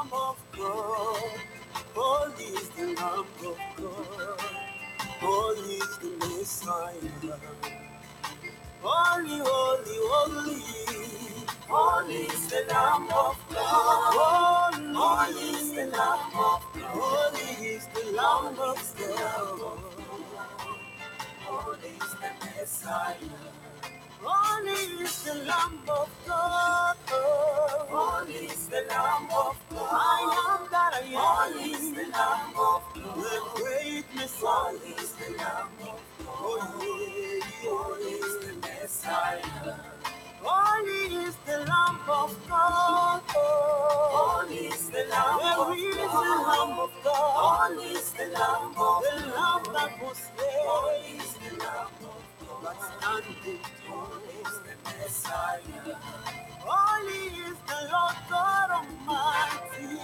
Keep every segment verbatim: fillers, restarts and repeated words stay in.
Lamb of God. Holy is the Lamb of God. Holy is the Messiah. Holy, holy, holy. Holy is the Lamb of God. Holy, holy is the Lamb of God. Holy is the Lamb of God. Holy is the Messiah. Holy is the Lamb of God. Holy is the Lamb of God. I am that I am. Holy is the Lamb of God. The great Messiah. Holy is the Lamb of God. Holy is the Messiah. Holy is the Lamb of God. Holy is the Lamb of God. The Lamb of God. Holy is the Lamb of God. The Lamb that was slain. Holy is the Lamb of God. But standing tall is the Messiah. Holy is the Lord God Almighty.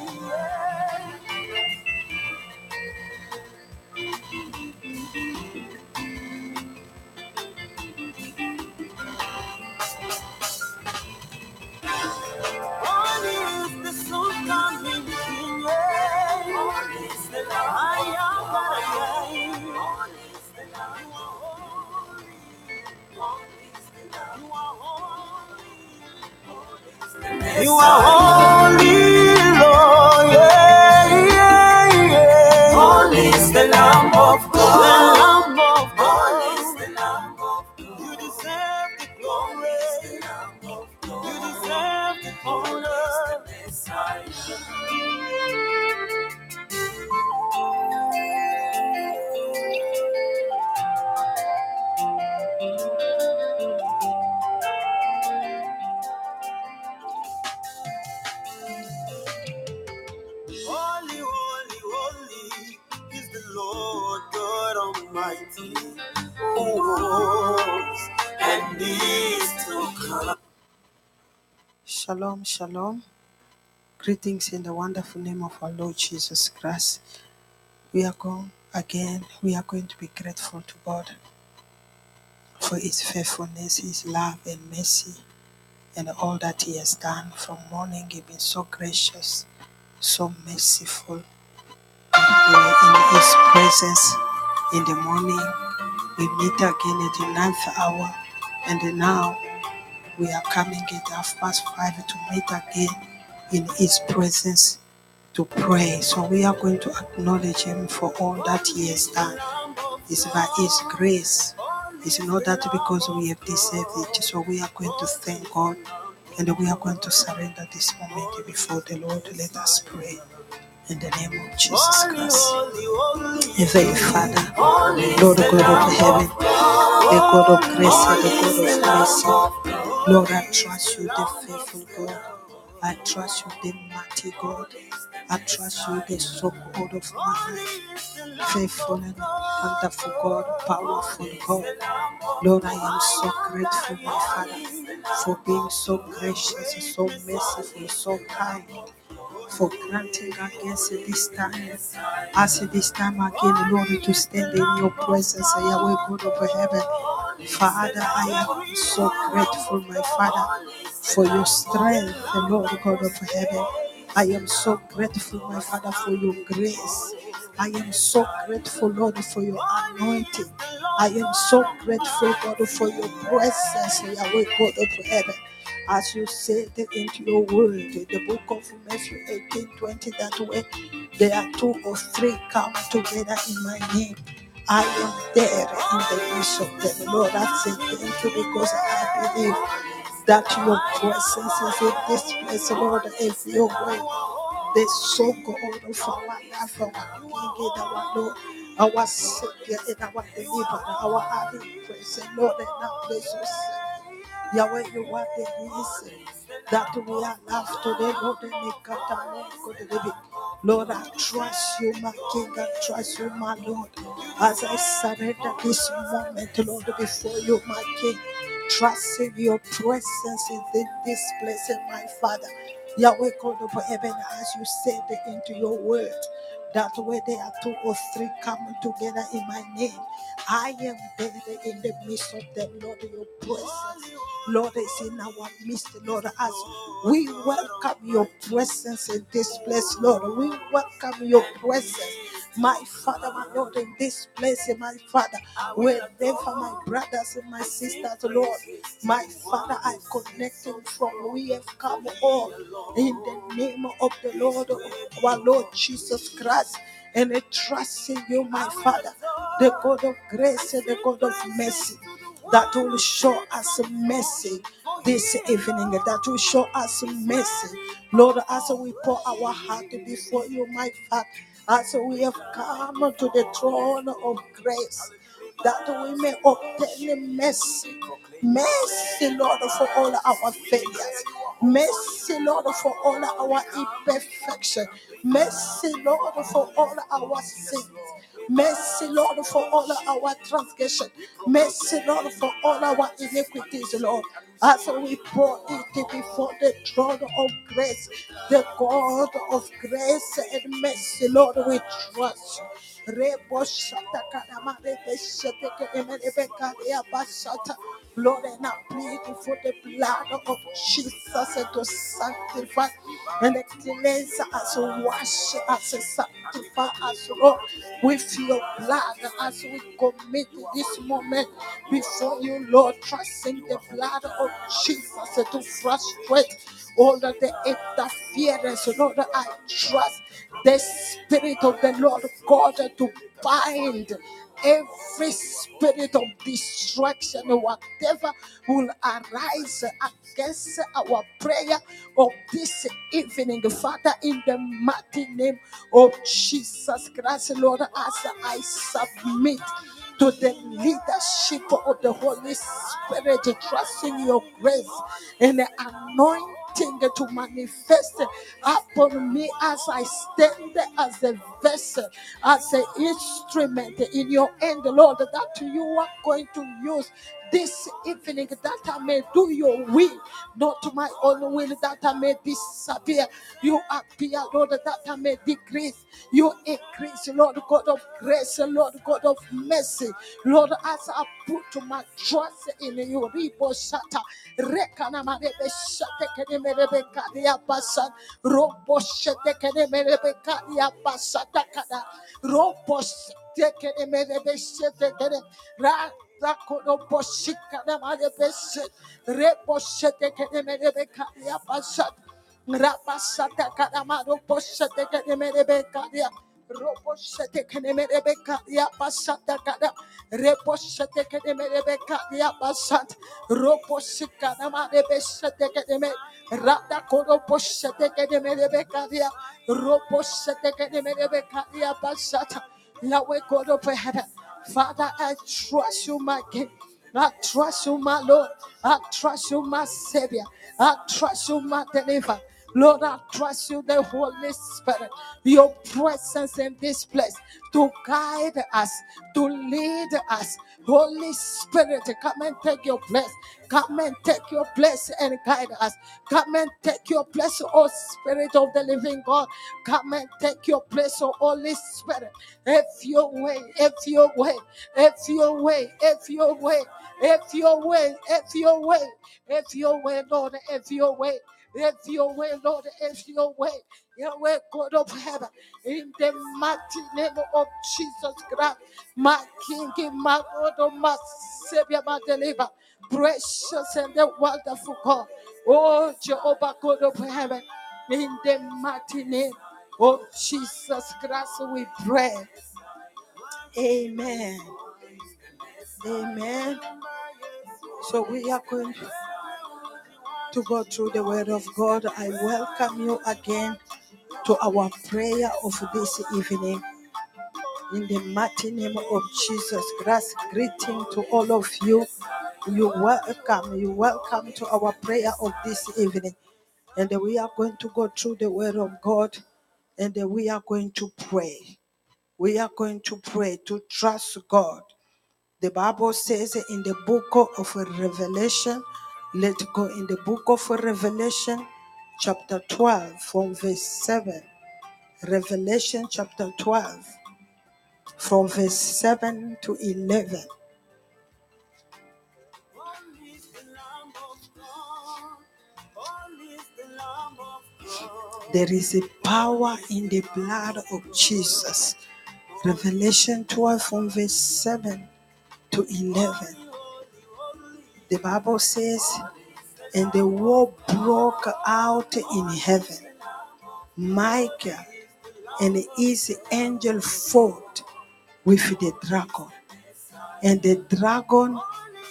Holy is the soon coming King. Holy is the Lord. I am that I am. You are holy, Lord, yeah, yeah, yeah. Holy is the Lamb of God. The Lamb of God. Holy is the Lamb of God. You deserve the glory. Holy is the Lamb of God. You deserve the honor. Holy is the Messiah. Lord God Almighty, who was and is to come. Shalom, shalom. Greetings in the wonderful name of our Lord Jesus Christ. We are going again. We are going to be grateful to God for His faithfulness, His love and mercy, and all that He has done from morning. He's been so gracious, so merciful. We are in His presence in the morning. We meet again at the ninth hour, and now we are coming at half past five to meet again in His presence to pray. So we are going to acknowledge Him for all that He has done. It's by His grace. It's not that because we have deserved it. So we are going to thank God, and we are going to surrender this moment before the Lord. Let us pray. In the name of Jesus Christ. Heavenly Father, Lord God of heaven, the God of grace and the God of mercy, Lord, I trust you, the faithful God. I trust you, the mighty God. I trust you, the so-called of my life. Faithful and wonderful God, powerful God. Lord, I am so grateful, my Father, for being so gracious, so merciful, so kind. For granting against this time, as this time again, Lord, to stand in your presence, Yahweh God of heaven. Father, I am so grateful, my Father, for your strength, the Lord God of heaven. I am so grateful, my Father, for your grace. I am so grateful, Lord, for your anointing. I am so grateful, God, for your presence, Yahweh God of heaven. As you said into your word, the book of Matthew eighteen twenty, that way there are two or three come together in my name. I am there in the midst of them. Lord, I say thank you because I believe that your presence is in this place, Lord, is your way. The so God of our life, our King, and our Lord, our Savior, and our Deliverer, our having presence, Lord, and our precious. Yahweh, you are the reason that we are loved today, Lord, and we can't live it. Lord, I trust you, my King, I trust you, my Lord, as I surrender this moment, Lord, before you, my King, trusting your presence in this place, and my Father, Yahweh, God of heaven, as you said into your word, that where there are two or three coming together in my name, I am there in the midst of them, Lord, your presence. Lord, is in our midst, Lord, as we welcome your presence in this place, Lord. We welcome your presence, my Father, my Lord, in this place, my Father, wherever my brothers and my sisters, Lord, my Father, I connect them from we have come all in the name of the Lord, our Lord Jesus Christ. And I trust in you, my Father, the God of grace and the God of mercy, that will show us mercy this evening, that will show us mercy, Lord, as we pour our heart before you, my Father, as we have come to the throne of grace, that we may obtain mercy, mercy, Lord, for all our failures. Mercy, Lord, for all our imperfection. Mercy, Lord, for all our sins. Mercy, Lord, for all our transgression. Mercy, Lord, for all our iniquities, Lord. As we pour it before the throne of grace, the God of grace and mercy, Lord, we trust. Lord, and I plead for the blood of Jesus to sanctify and cleanse us, wash us, sanctify us, Lord, with your blood as we commit this moment before you, Lord, trusting the blood of Jesus to frustrate all of the interference, Lord. I trust the Spirit of the Lord God to bind every spirit of distraction, whatever will arise against our prayer of this evening, Father, in the mighty name of Jesus Christ, Lord, as I submit to the leadership of the Holy Spirit, trusting your grace and anointing to manifest upon me as I stand as a vessel, as an instrument in your hand, Lord, that you are going to use this evening, that I may do your will, not my own will, that I may disappear, you appear, Lord, that I may decrease, you increase, Lord God of grace, Lord God of mercy, Lord, as I put my trust in you, Rebo Shata, Rekana Marebe Shate Kenemerebe Kadia Basan, Robo Shate Kenemerebe Kadia Basata Kada, Robo Shate Kenemerebe Shate Kenemerebe Yahweh God of heaven, Father, I trust you, my King. I trust you, my Lord. I trust you, my Savior. I trust you, my Deliverer. Lord, I trust you, the Holy Spirit, your presence in this place to guide us, to lead us. Holy Spirit, come and take your place. Come and take your place and guide us. Come and take your place, O Spirit of the living God. Come and take your place, O Holy Spirit. Have your way, have your way, have your way, have your way, have your way, have your way, have your way, Lord, have your way. Have your way, Lord, have your way. Yahweh, God of heaven, in the mighty name of Jesus Christ, my King, my Lord, my Savior, my Deliverer, precious and wonderful God, oh Jehovah, God of heaven, in the mighty name of Jesus Christ, we pray. Amen. Amen. So we are going to to go through the word of God. I welcome you again to our prayer of this evening. In the mighty name of Jesus Christ, greeting to all of you. You welcome, you welcome to our prayer of this evening. And we are going to go through the word of God, and we are going to pray. We are going to pray to trust God. The Bible says in the book of Revelation, let's go in the book of Revelation, chapter twelve, from verse seven. Revelation, chapter twelve, from verse seven to eleven. There is a power in the blood of Jesus. Revelation twelve from verse seven to eleven. The Bible says, and the war broke out in heaven. Michael and his angel fought with the dragon. And the dragon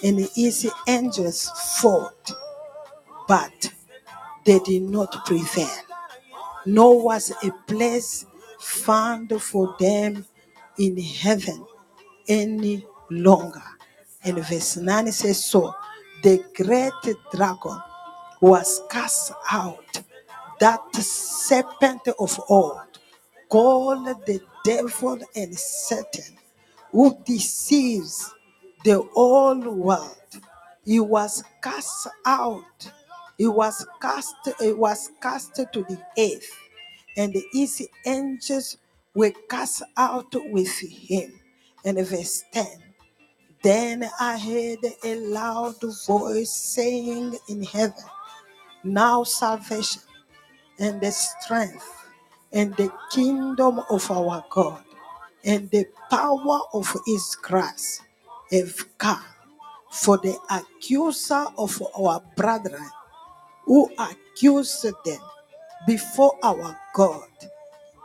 and his angels fought, but they did not prevail. Nor was a place found for them in heaven any longer. And verse nine says, so the great dragon was cast out, that serpent of old, called the devil and Satan, who deceives the whole world. He was cast out. He was cast, he was cast to the earth, and his angels were cast out with him. And verse ten, then I heard a loud voice saying in heaven, now salvation and the strength and the kingdom of our God and the power of his Christ have come, for the accuser of our brethren, who accused them before our God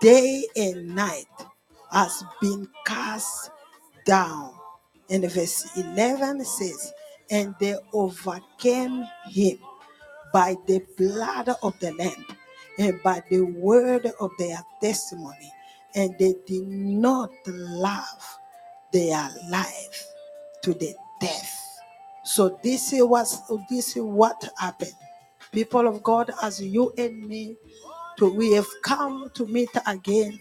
day and night, has been cast down. And verse eleven says, and they overcame him by the blood of the Lamb and by the word of their testimony, and they did not love their life to the death. So this was this is what happened. People of God, as you and me, to, we have come to meet again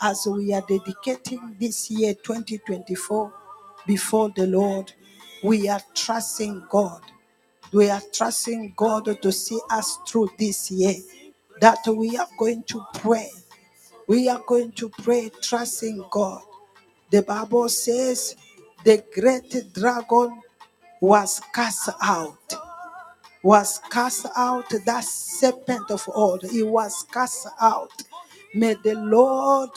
as we are dedicating this year twenty twenty-four before the Lord. We are trusting God. We are trusting God to see us through this year, that we are going to pray. We are going to pray trusting God. The Bible says the great dragon was cast out. was cast out, that serpent of old. He was cast out. May the Lord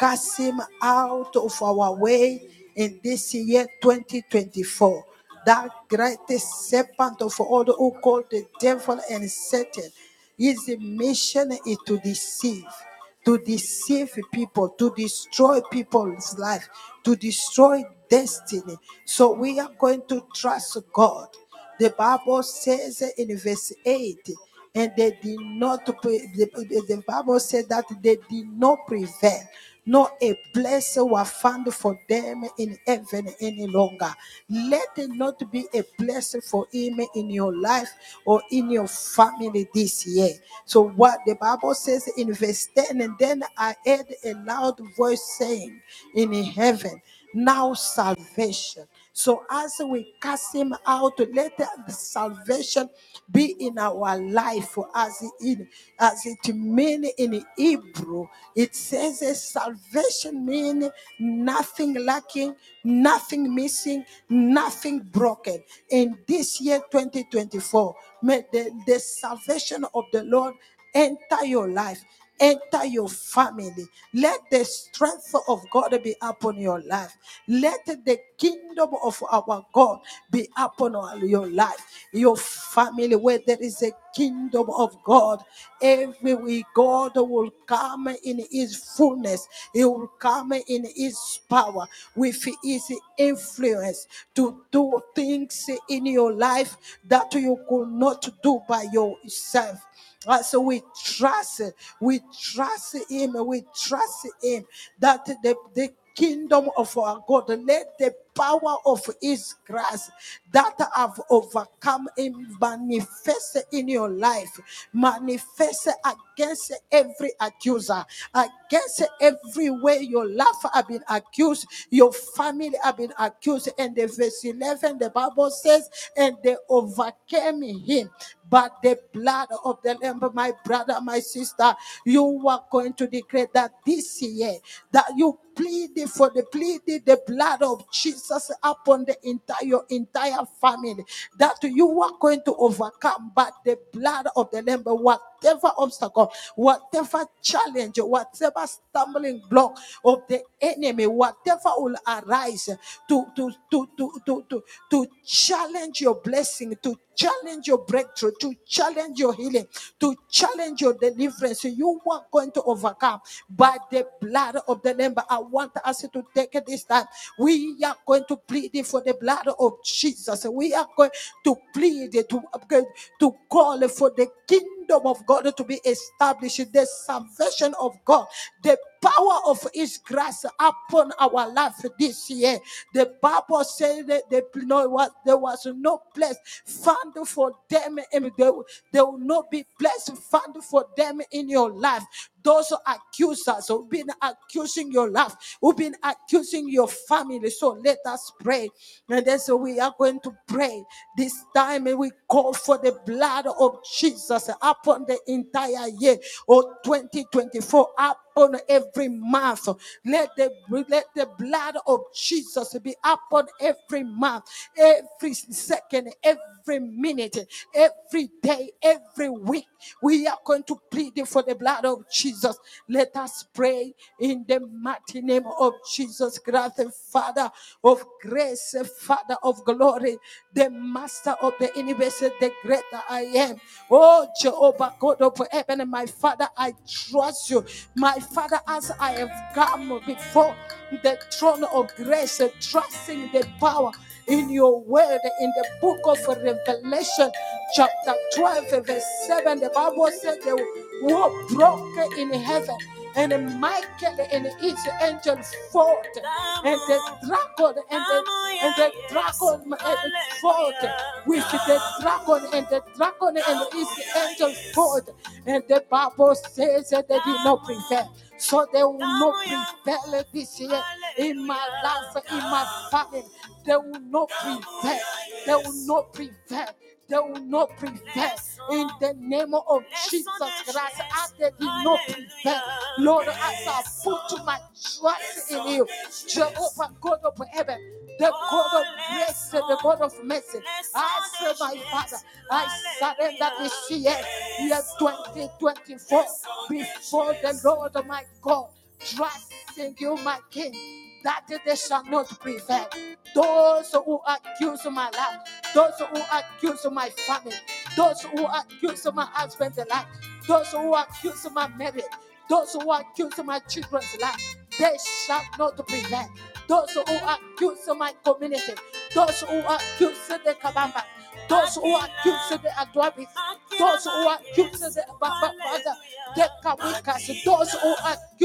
cast him out of our way in this year twenty twenty-four. That great serpent of old who called the devil and Satan, his mission is to deceive, to deceive people, to destroy people's life, to destroy destiny. So we are going to trust God. The Bible says in verse eight, and they did not, the, the Bible said that they did not prevail. Not a place was found for them in heaven any longer. Let it not be a place for him in your life or in your family this year. So what the Bible says in verse ten, and then I heard a loud voice saying in heaven, now salvation. So as we cast him out, let the salvation be in our life, as it, as it means in Hebrew. It says that salvation means nothing lacking, nothing missing, nothing broken. In this year twenty twenty-four, may the, the salvation of the Lord enter your life. Enter your family. Let the strength of God be upon your life. Let the kingdom of our God be upon your life. Your family, where there is a kingdom of God, every week God will come in his fullness. He will come in his power, with his influence, to do things in your life that you could not do by yourself. Uh, so we trust, we trust him, we trust him that the, the kingdom of our God, let the power of his grace that have overcome him manifest in your life, manifest against every accuser, against every way your life have been accused, your family have been accused. And the verse eleven, the Bible says, and they overcame him by the blood of the Lamb. My brother, my sister, you are going to declare that this year, that you plead for the pleaded the blood of Jesus curses upon the entire your entire family, that you are going to overcome by the blood of the Lamb. Whatever obstacle, whatever challenge, whatever stumbling block of the enemy, whatever will arise to to to to to to, to challenge your blessing, to challenge your breakthrough, to challenge your healing, to challenge your deliverance, you are going to overcome by the blood of the Lamb. I want us to take it this time. We are going to plead for the blood of Jesus. We are going to plead to, to call for the kingdom of God to be established, the salvation of God, the power of his grace upon our life this year. The Bible said that they, no, was, there was no place found for them, and they, they will not be place found for them in your life. Those accusers who've been accusing your life, who've been accusing your family. So let us pray. And then so we are going to pray this time, and we call for the blood of Jesus upon the entire year of twenty twenty-four, upon every month. Let the, let the blood of Jesus be upon every month, every second, every minute, every day, every week. We are going to plead for the blood of Jesus. Jesus. Let us pray in the mighty name of Jesus Christ, Father of grace, Father of glory, the Master of the universe, the greater I am. Oh, Jehovah God of heaven, my Father, I trust you. My Father, as I have come before the throne of grace, trusting the power in your word, in the book of Revelation, chapter twelve, verse seven, the Bible said they war broke in heaven, and Michael and his angel fought, and the dragon and the, and the dragon and fought with the dragon, and the dragon and his angel fought, and the Bible says that they did not prevail. So they will not prevail this year in my life, in my family. They will not prevail. They will not prevail. They will not prevail in the name of Jesus Christ. As they did not prevail, Lord, as I put my trust in you, Jehovah God of heaven, the God of grace, the God of mercy, I say, my Father, I surrender this year, year twenty twenty-four, before the Lord, my God, trusting you, my King, that they shall not prevail. Those who accuse my life, those who accuse my family, those who accuse my husband's life, those who accuse my marriage, those who accuse my children's life, they shall not prevail. Those who accuse my community, those who accuse the Kabamba, those who accuse the Adwabis, those who accuse the Baba Father, the Kawikas, those who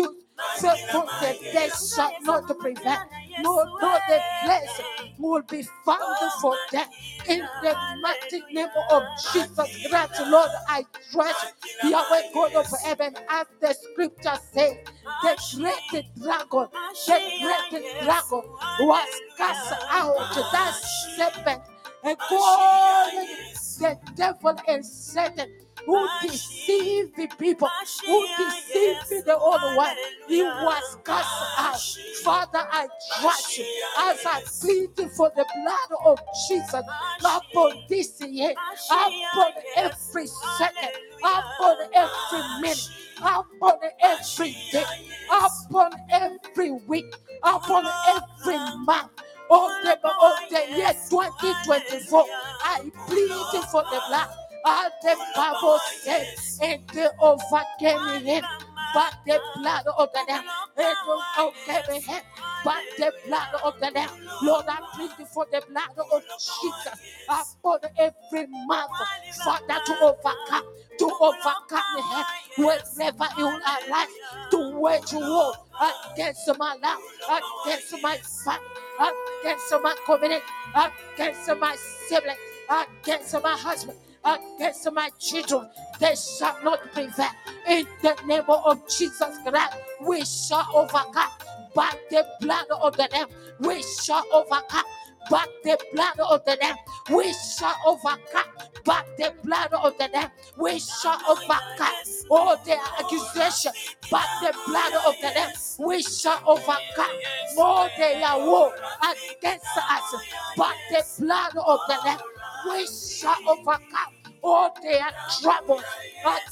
accuse so that they shall not prevail. No, no, the place will be found for them in the mighty name of Jesus Christ. Lord, I trust Yahweh God of heaven, as the scripture says, the great dragon, the great dragon was cast out, that serpent, and called the devil and Satan, who deceived the people, who deceived the old one. He was cast out. Father, I trust you as I plead for the blood of Jesus upon this year, upon every second, upon every minute, upon every day, upon every week, upon every month of the, of the year twenty twenty-four. I plead for the blood. As the Bible says, and they overcame him by the blood of the Lamb, and they overcame him by the blood of the Lamb. Lord, I plead for the blood of Jesus upon every month, Father, to overcome, to overcome him wherever you are alive, to wage war against my life, against my son, against my community, against my sibling, against my husband, against my children. They shall not prevail. In the name of Jesus Christ, we shall overcome by the blood of the Lamb. We shall overcome by the blood of the Lamb. We shall overcome by the blood of the Lamb. We shall overcome all the accusation by the blood of the Lamb. We shall overcome all the war against us by the blood of the Lamb. We shall overcome all their troubles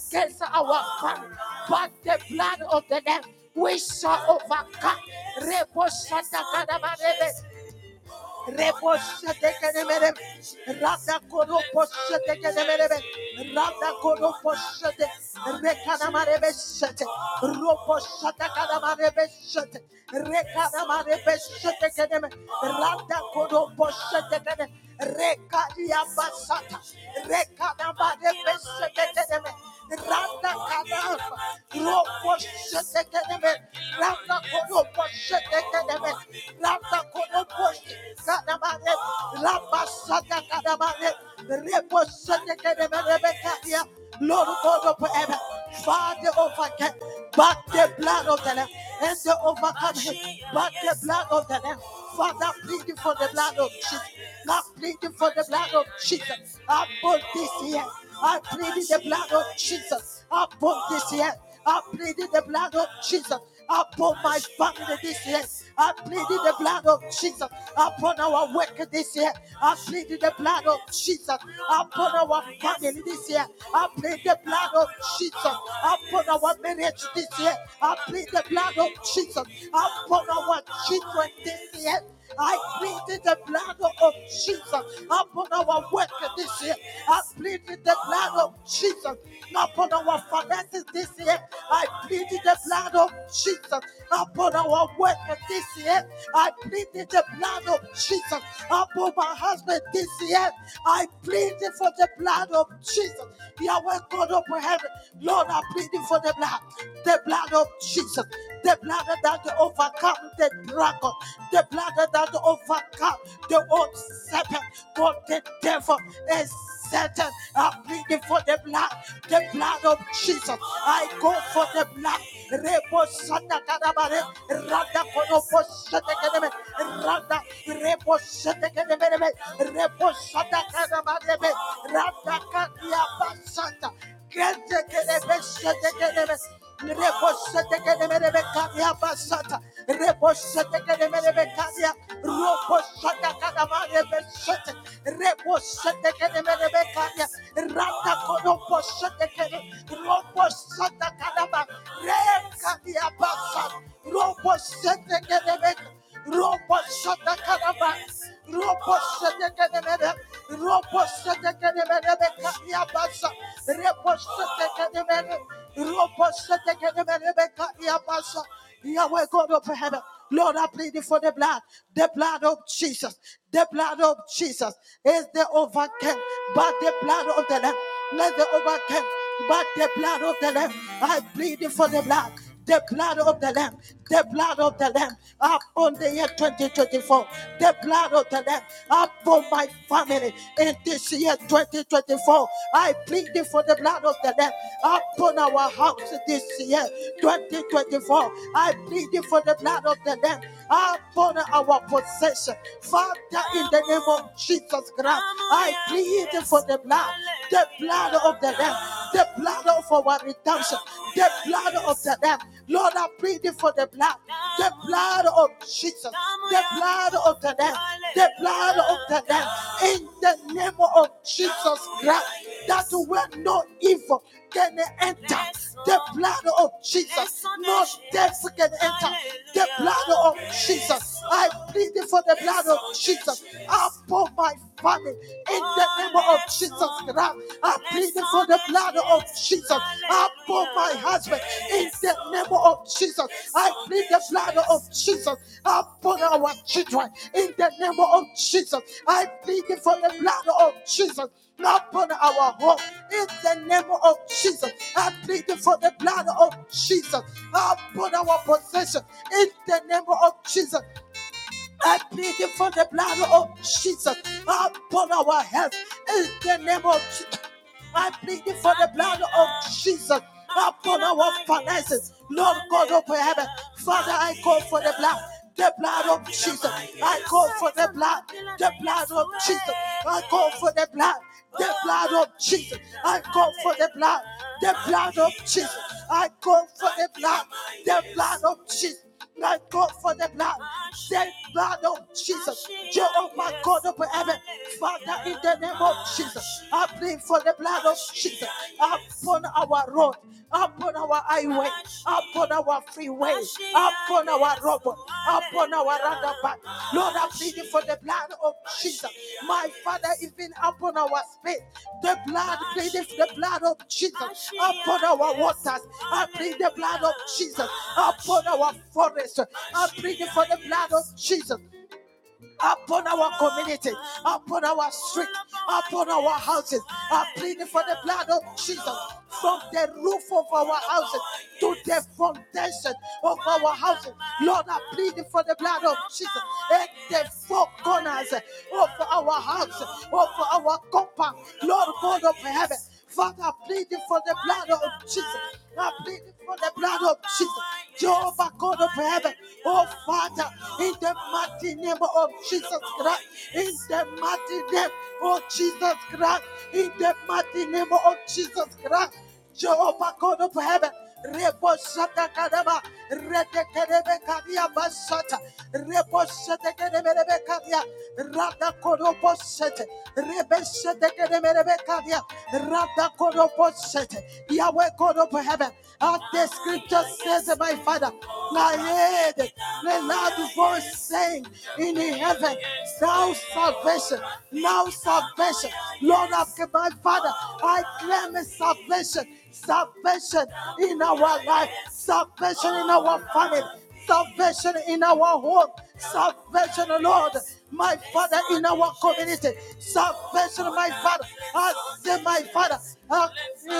against our family by the blood of the Lamb. We shall overcome. Rebo shata kadabarebe, rebo shata kademerebe, rada koro shata kademerebe, rada koro shata rekadamarebe shata, robo shata kadamarebe shata, rekadamarebe shata kademe, rada koro shata kademe, rekadia basata, rekadamarebe shata kademe. Randa Kadam, Ropo Shetekademe, Randa Kodopo Shetekademe, Randa Kodopo Kadamane, Rapa Santa Kadamane, Repo Shetekademe, Rebecca, Lord God of heaven, Father overcame, but the blood of the Lamb, and the overcome him, but the blood of the Lamb. Father, pleading for the blood of Jesus. Not pleading for the blood of Jesus. Upon this year, I pleaded the blood of Jesus. Upon this year, I pleaded the blood of Jesus. Upon my family this year, I pleaded the blood of Jesus. Upon our work this year, I pleaded the blood of Jesus. Upon our family this year, I pleaded the blood of Jesus. Upon our marriage this year, I pleaded the blood of Jesus. Upon our children this year, I pleaded the blood of Jesus upon our work this year. I pleaded the blood of Jesus upon our finances this year. I pleaded the blood of Jesus upon our work this year. I pleaded the blood of Jesus upon my husband this year. I pleaded for the blood of Jesus. Yahweh God of heaven, Lord, I pleaded for the blood, the blood of Jesus, the blood that overcome the dragon, the blood that that overcome the old serpent, God the devil and Satan. I'm pleading for the blood, the blood of Jesus. I go for the blood. Rebo Santa Cadabare, Rada Konopo Santa Cadame, Rada Rebo Santa Cadame, Rebo Santa Cadabare, Rada Cadia Santa, Get the Cadame, Santa Cadame. Reposete que de merebe cadia basata, reposete que de merebe cadia, roposata cadamare besete, reposete que de merebe cadia, rata conoposete que de roposata cadama, recadia basata, roposete que de merebe, roposata cadama, roposete que de merebe, roposete que de merebe cadia basata, reposete que de merebe. Yahweh God of heaven, Lord, I plead for the blood, the blood of Jesus, the blood of Jesus is the overcame by the blood of the Lamb. Let the overcame by the blood of the Lamb. I plead for the blood, the blood of the Lamb, the blood of the Lamb up on the year twenty twenty-four, the blood of the Lamb up for my family in this year twenty twenty-four. I plead for the blood of the Lamb up on our house this year twenty twenty-four. I plead for the blood of the Lamb up on our possession. Father, in the name of Jesus Christ, I plead for the blood, the blood of the Lamb, the blood of our redemption, the blood of the Lamb. Lord, I plead for the blood. Blood, the blood of Jesus, the blood of the Lamb, the blood of the Lamb, in the name of Jesus Christ, that where no evil can enter, the blood of Jesus, no death can enter, the blood of Jesus. I plead for the blood of Jesus upon my family, in the name of Jesus Christ. I plead for the blood of Jesus upon my husband, in the name of Jesus. I plead the blood of Jesus upon our children, in the name of Jesus. I plead for the blood of Jesus upon our home, in the name of Jesus. I plead for the blood of Jesus upon our possession, in the name of Jesus. I plead for the blood of Jesus upon our health, in the name of Jesus. I plead for the blood of Jesus upon our finances. Lord God of heaven, Father, I call for the blood, the blood of Jesus. I call for the blood, the blood of Jesus. I call for the blood, the blood of Jesus. I call for the blood, the blood of Jesus. I call for the blood, the blood of Jesus. I call for the blood, the blood of Jesus. Jehovah God of heaven, Father, in the name of Jesus, I plead for the blood of Jesus upon our road, upon our highway, upon our freeway, upon our road, upon our roundabout. Lord, I plead for the blood of Jesus. My Father, even upon our space, the blood pleadeth the blood of Jesus upon our waters. I plead the blood of Jesus upon our forest. I plead for the blood of Jesus upon our community, upon our street, upon our houses. I plead for the blood of Jesus from the roof of our houses to the foundation of our houses. Lord, I plead for the blood of Jesus at the four corners of our house, of our compound. Lord God of heaven, Father, I plead for the blood of Jesus. I plead for the blood of Jesus. Jehovah God of heaven, oh Father, in the mighty name of Jesus Christ, in the mighty name of Jesus Christ, in the mighty name of Jesus Christ, Jehovah God of heaven, Rebosata Kadaba, Redekerebe Kadia Basata, Rebosate Kerebe Kadia, Rada Kodoposete, Rebesete Kerebe Kadia, Rada Kodoposete, Yahweh God of heaven. As the scripture says, my Father, I heard the loud voice saying in heaven, now salvation, now salvation. Lord, after my Father, I claim salvation. Salvation in our life, salvation in our family, salvation in our home, salvation, Lord, my Father, in our community, salvation, my Father, I say, my Father, I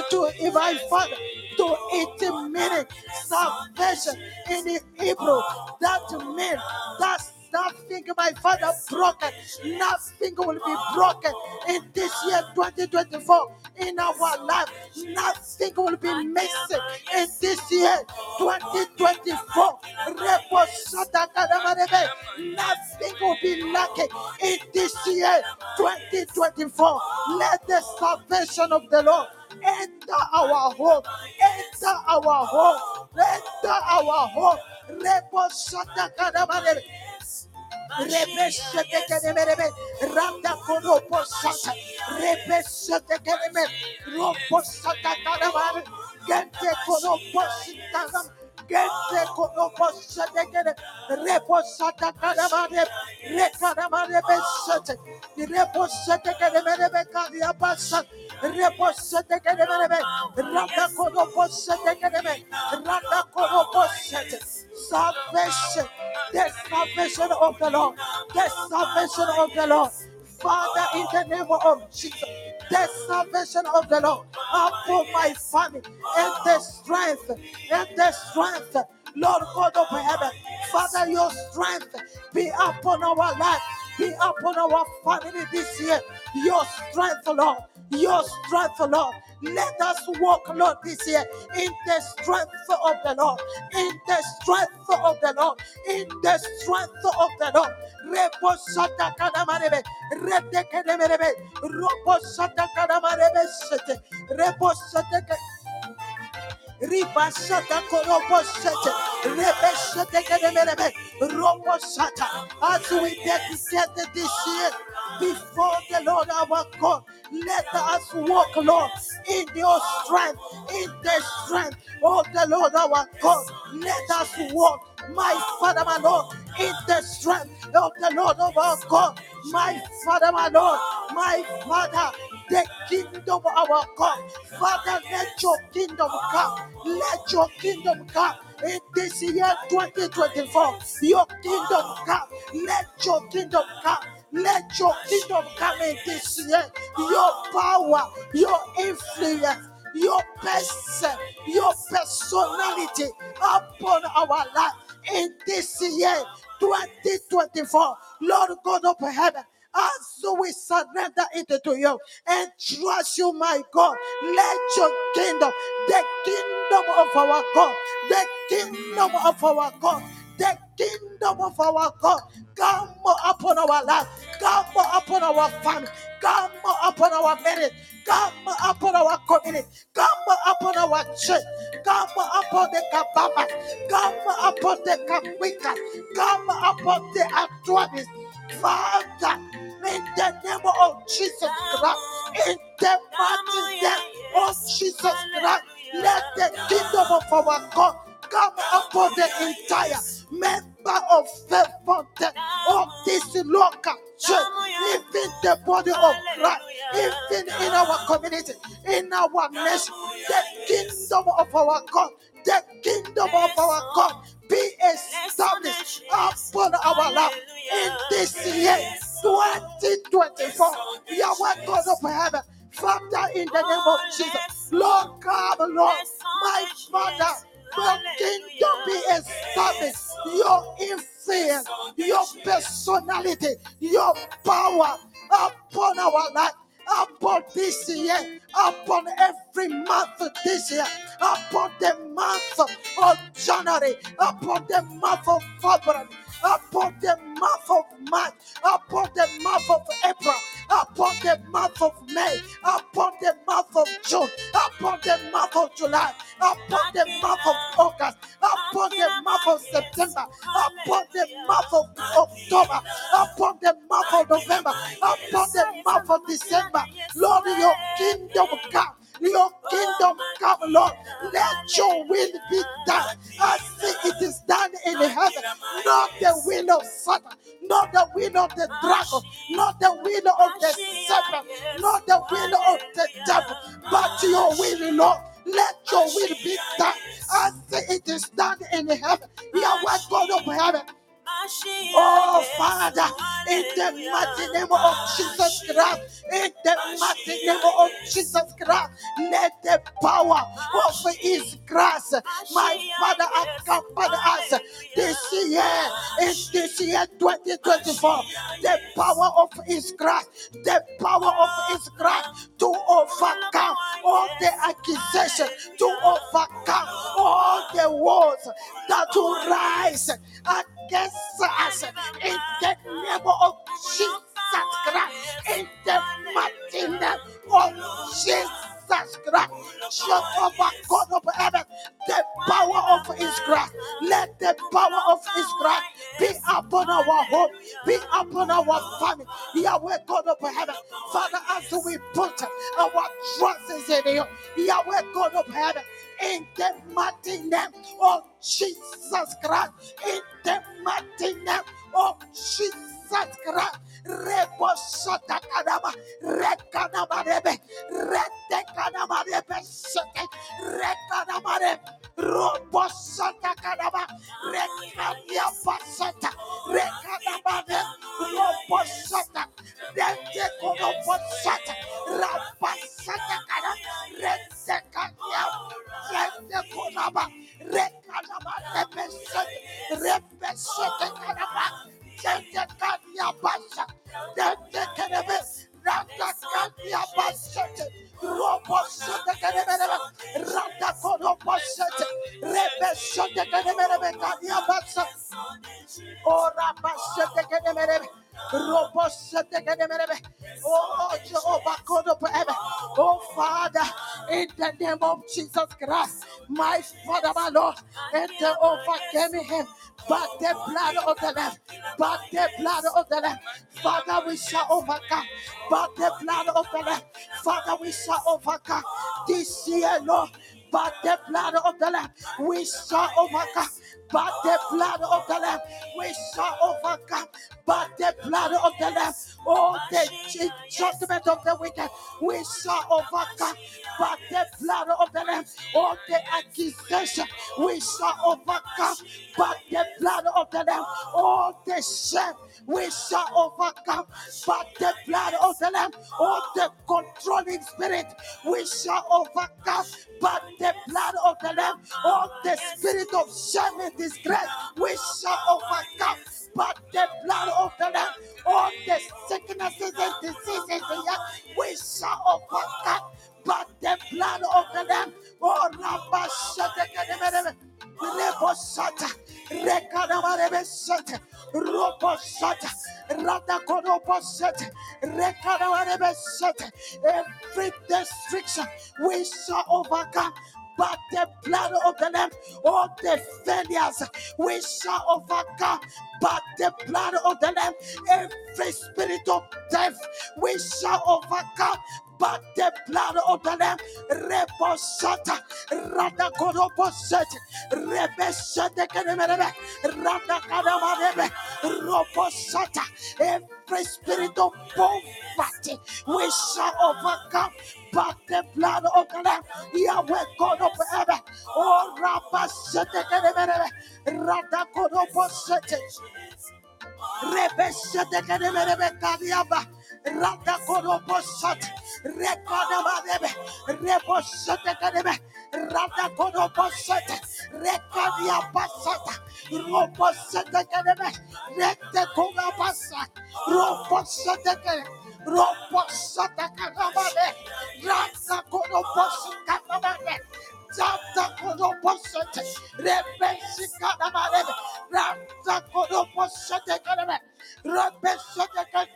to my Father, to it meaning salvation in the Hebrew, that means that's nothing, my Father, broken. Nothing will be broken in this year twenty twenty-four in our life. Nothing will be missing in this year twenty twenty-four. Nothing will be lacking in this year twenty twenty-four. Let the salvation of the Lord enter our home, enter our home, enter our home. Rebesha de Kereme, Randa Kono Posata, Rebesha de Kereme, Roposata Karavan, Gente Kono Posita, Gente Kono Posata, Reposata Karavan, Rekarama Besat, Reposata Kereme Kadiabasa, Reposata Kereme, Randa Kono Posata Kereme, Randa Kono Posata. Salvation, the salvation of the Lord, the salvation of the Lord, Father, in the name of Jesus, the salvation of the Lord, upon my family, and the strength, and the strength, Lord God of heaven, Father, your strength be upon our life, be upon our family this year, your strength, Lord, your strength, Lord. Let us walk, Lord, this year in the strength of the Lord, in the strength of the Lord, in the strength of the Lord. Reposata kadamarebe, redekedemerebe, reposata kadamarebe sete, reposata ribasata koroposete, rebesete kedemerebe, roposata. As we dedicate this year before the Lord our God, let us walk, Lord, in your strength, in the strength of the Lord our God. Let us walk, my Father, my Lord, in the strength of the Lord our God. My Father, my Lord, my Father, the kingdom of our God. Father, let your kingdom come. Let your kingdom come. In this year twenty twenty-four, your kingdom come. Let your kingdom come. Let your kingdom come in this year. Your power, your influence, your person, your personality upon our life in this year twenty twenty-four. Lord God of heaven, as we surrender it to you and trust you, my God, let your kingdom, the kingdom of our God, the kingdom of our God, the kingdom of our God. Come upon our life. Come upon our family. Come upon our marriage. Come upon our community. Come upon our church. Come upon the Kabama. Come upon the Kabwika. Come upon the Atwabis. Father, in the name of Jesus Christ, in the mighty name of Jesus Christ, let the kingdom of our God come upon the entire member of the fountain of this local church, even the body of Christ, even in our community, in our nation, the kingdom of our God, the kingdom of our God be established upon our life in this year twenty twenty-four. Yahweh God of heaven, Father, in the name of Jesus, Lord, come, Lord, my Father, your kingdom be established, your influence, your personality, your power upon our life, upon this year, upon every month of this year, upon the month of January, upon the month of February, upon the month of March, upon the month of April, upon the month of May, upon the month of June, upon the month of July, upon the month of August, upon the month of September, upon the month of October, upon the month of November, upon the month of December. Lord, your kingdom come. Your kingdom come, Lord. Let your will be done as it is done in heaven. Not the will of Satan, not the will of the dragon, not the will of the serpent, not the will of the devil, but your will, Lord. Let your will be done as it is done in heaven. Yahweh God of heaven, oh Father, in the mighty name of Jesus Christ, in the mighty name of Jesus Christ, let the power of His grace, my Father, accompany us this year, in this year twenty twenty-four. The power of His grace, the power of His grace to overcome all the accusations, to overcome all the wars that will rise against us in the name of Jesus Christ, in the mighty name of Jesus Christ, Jehovah God of heaven, the power of His Christ, let the power of His Christ be upon our home, be upon our family. Yahweh God of heaven, Father, as we put our trust in you, Yahweh God of heaven, in the mighty name of Jesus Christ, in the mighty name of Jesus Christ, Rebo Sota Kanaba, Rekanaba Rebe, Rekanaba Rebe Sote, Rekanaba Rebe, Robo Sota Kanaba, Rekania Pasota, Rekanaba Rebe, Robo Sota, Rekano Pasota, Rabba Sota Kanaba, Rekania Rekanaba, Rekanaba Rebe Sote, Rebe Sote Kanaba. Then the Kanya Basha, then the Kennevis, Randa Kanya Basha, Robos, the Kennevis, Randa Kodobos, Rebes, the Kennevis, Kanya Basha, Orabas, the Kennevis, Robos, the Kennevis, oh Jehovah God of heaven, oh Father, in the name of Jesus Christ, my Father, my Lord, and they overcame him. But the blood of the Lamb, but the blood of the Lamb, Father, we shall overcome. But the blood of the Lamb, Father, we shall overcome this year, Lord. But the blood of the Lamb, we shall overcome. But the blood of the Lamb, we shall overcome. But the blood of the Lamb, all the judgment of the wicked, we shall overcome. But the blood of the Lamb, all the accusation, we shall overcome. But the blood of the Lamb, all the shame, we shall overcome. But the blood of the Lamb, all the controlling spirit, we shall overcome. But the blood of the Lamb, all the spirit of shame and disgrace, we shall overcome. But the blood of the Lamb, all the sicknesses and diseases, we shall overcome. But the blood of the Lamb, all the Rekadawarebesete, Roposata, Ratakonoposete, Rekadawarebesete. Every district we shall overcome. But the blood of the Lamb, all the failures we shall overcome. But the blood of the Lamb, every spirit of death we shall overcome. But the blood of the Lamb, Reposata, Rada Kodoposet, Rebesata Kanemerebe, Rada Kadamarebe, Roposata, every spirit of poverty we shall overcome. But the blood of the Lamb, Yahweh God of heaven, O Rabasata Kanemerebe, Rada Kodoposet, Rebesata Kanemerebe Kadiaba. Rada Kodoposat, Rekadamarebe, Reposata Kadebe, Rada Kodoposat, Rekadia Pasata, Roposata Kadebe, Rekta Kodabasa, Roposata Kadebe, Roposata Kadabade, Rada Kodoposata Kadabade, Rada Kodoposat, Rebesika Kadabade, Rada Kodoposata Kadebe, Rebesata Kadebe.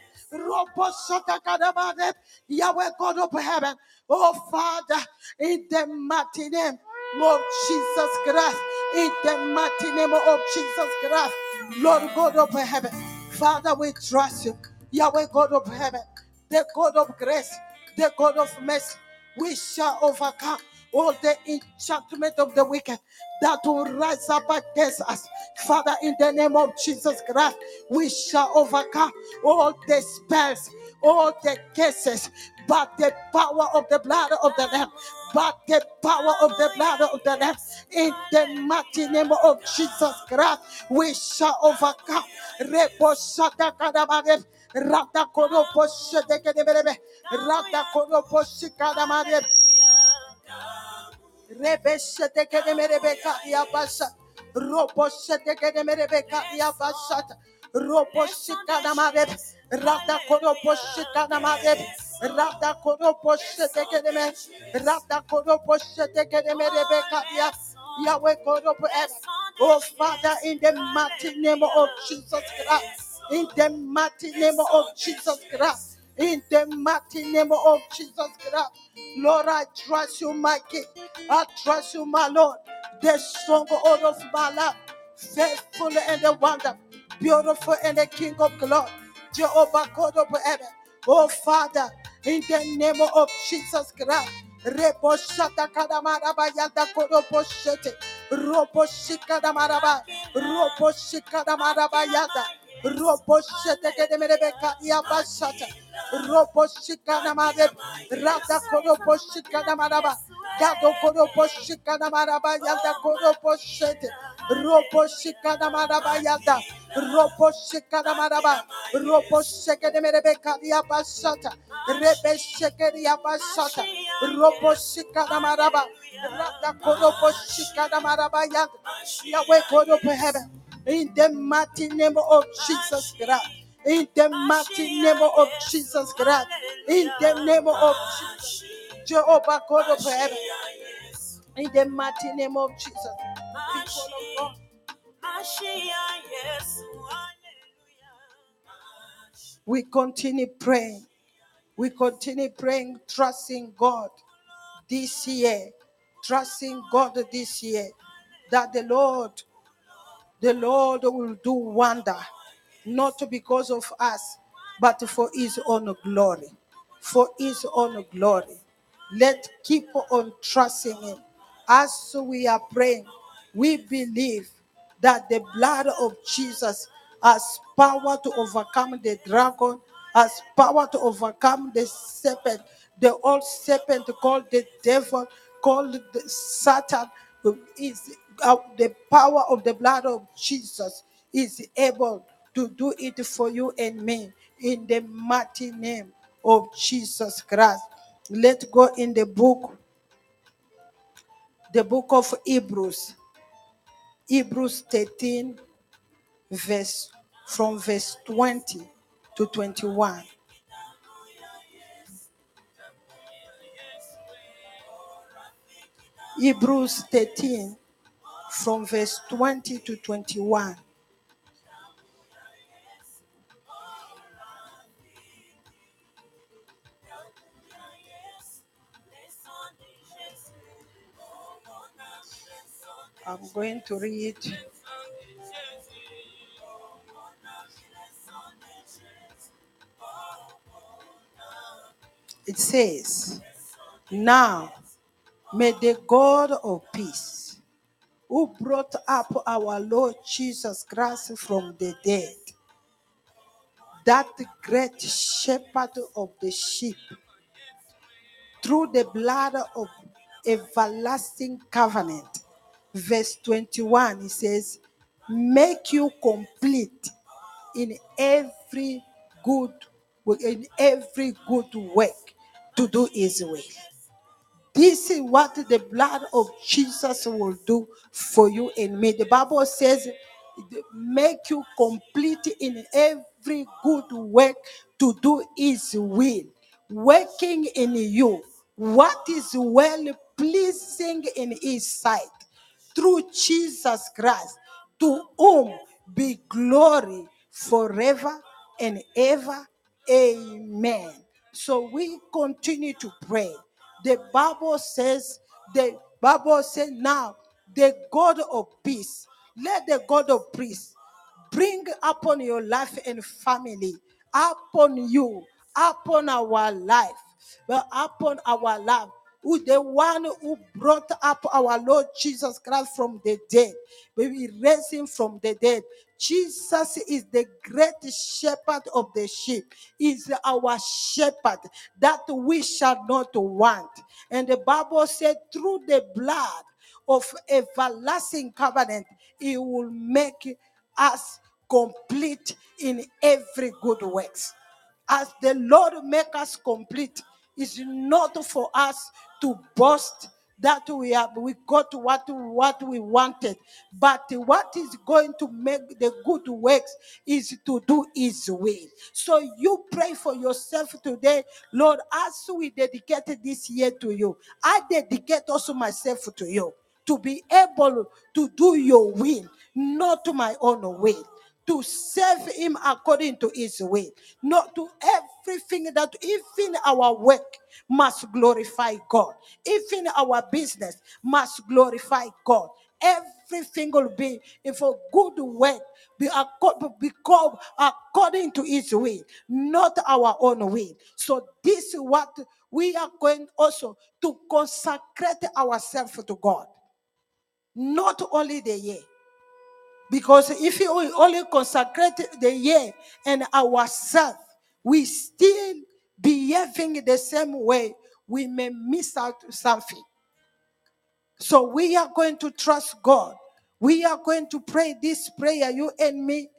Yahweh God of heaven, oh Father, in the mighty name of Jesus Christ, in the mighty name of Jesus Christ, Lord God of heaven, Father, we trust you, Yahweh God of heaven, the God of grace, the God of mercy. We shall overcome all the enchantment of the wicked that will rise up against us. Father, in the name of Jesus Christ, we shall overcome all the spells, all the curses, but the power of the blood of the Lamb, but the power of the blood of the Lamb, in the mighty name of Jesus Christ, we shall overcome. Rebesha de Kedemerebeka Yabasa, Roposha de Kedemerebeka Yabasata, Roposika Namareb, Rata Kodoposika Namareb, Rata Kodoposha de Kedeme, Rata Kodoposha de Kedemerebeka Yab, Yahweh Kodop, oh Father, in the mighty name of Jesus Christ, in the mighty name of Jesus Christ, in the mighty name of Jesus Christ. Lord, I trust you, my King. I trust you, my Lord. The stronghold of my life, faithful and the wonder, beautiful and the King of glory, Jehovah God of heaven. Oh Father, in the name of Jesus Christ, Reboshata Kadamaraba Yanda Kodoposhete, Roboshikadamaraba, Roboshikadamaraba Yanda. Roboshete Kedemerebeka Yabashata, Roboshikanamareb, Rata Kodoposhikanamaraba, Gado Kodoposhikanamaraba Yada Kodoposhete, Roboshikanamaraba Yada, Roboshikanamaraba, Roboshekedemerebeka Yabashata, Rebesheke Yabashata, Roboshikanamaraba, Rata Kodoposhikanamaraba Yada, Yahweh God of heaven. In the mighty name of Jesus Christ, in the mighty name of Jesus Christ, in the name of Jesus, Jehovah God of heaven, in the mighty name of Jesus, people of God. We continue praying, we continue praying, trusting God this year, trusting God this year that the Lord. The Lord will do wonder, not because of us, but for his own glory. For his own glory. Let's keep on trusting him. As we are praying, we believe that the blood of Jesus has power to overcome the dragon, has power to overcome the serpent, the old serpent called the devil, called the Satan, who is Uh, the power of the blood of Jesus is able to do it for you and me in the mighty name of Jesus Christ. Let's go in the book, the book of Hebrews, Hebrews thirteen, verse from verse twenty to twenty-one. Hebrews thirteen. from verse twenty to twenty-one. I'm going to read it. Says, now may the God of peace, who brought up our Lord Jesus Christ from the dead, that great shepherd of the sheep, through the blood of everlasting covenant, verse twenty-one, it says, make you complete in every good in every good work to do his will. This is what the blood of Jesus will do for you and me. The Bible says, make you complete in every good work to do his will, working in you what is well pleasing in his sight, through Jesus Christ, to whom be glory forever and ever. Amen. So we continue to pray. The Bible says, the Bible says now, the God of peace, let the God of peace bring upon your life and family, upon you, upon our life, but upon our life, who the one who brought up our Lord Jesus Christ from the dead. We raised him from the dead. Jesus is the great shepherd of the sheep. He is our shepherd that we shall not want. And the Bible said, through the blood of everlasting covenant, he will make us complete in every good works. As the Lord make us complete, it's not for us to boast that we have we got what, what we wanted. But what is going to make the good works is to do his will. So you pray for yourself today. Lord, as we dedicate this year to you, I dedicate also myself to you, to be able to do your will, not my own will. To serve him according to his will, not to everything that even our work must glorify God. Even our business must glorify God. Everything will be for good work, be because according to his will, not our own will. So this is what we are going also to consecrate ourselves to God. Not only the year. Because if we only consecrate the year and ourselves, we still behaving the same way, we may miss out something. So we are going to trust God. We are going to pray this prayer, you and me.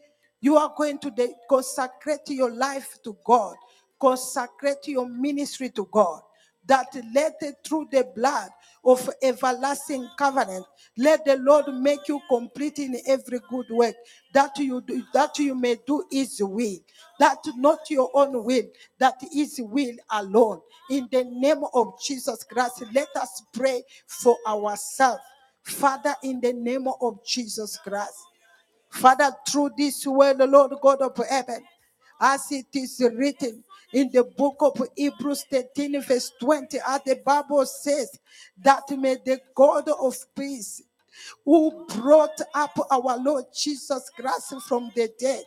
You are going to de- consecrate your life to God. Consecrate your ministry to God. That let it through the blood of everlasting covenant, let the Lord make you complete in every good work, that you do, that you may do his will, that not your own will, that his will alone. In the name of Jesus Christ, let us pray for ourselves. Father, in the name of Jesus Christ, Father, through this word, the Lord God of heaven, as it is written in the book of Hebrews thirteen, verse twenty, as the Bible says, that may the God of peace, who brought up our Lord Jesus Christ from the dead,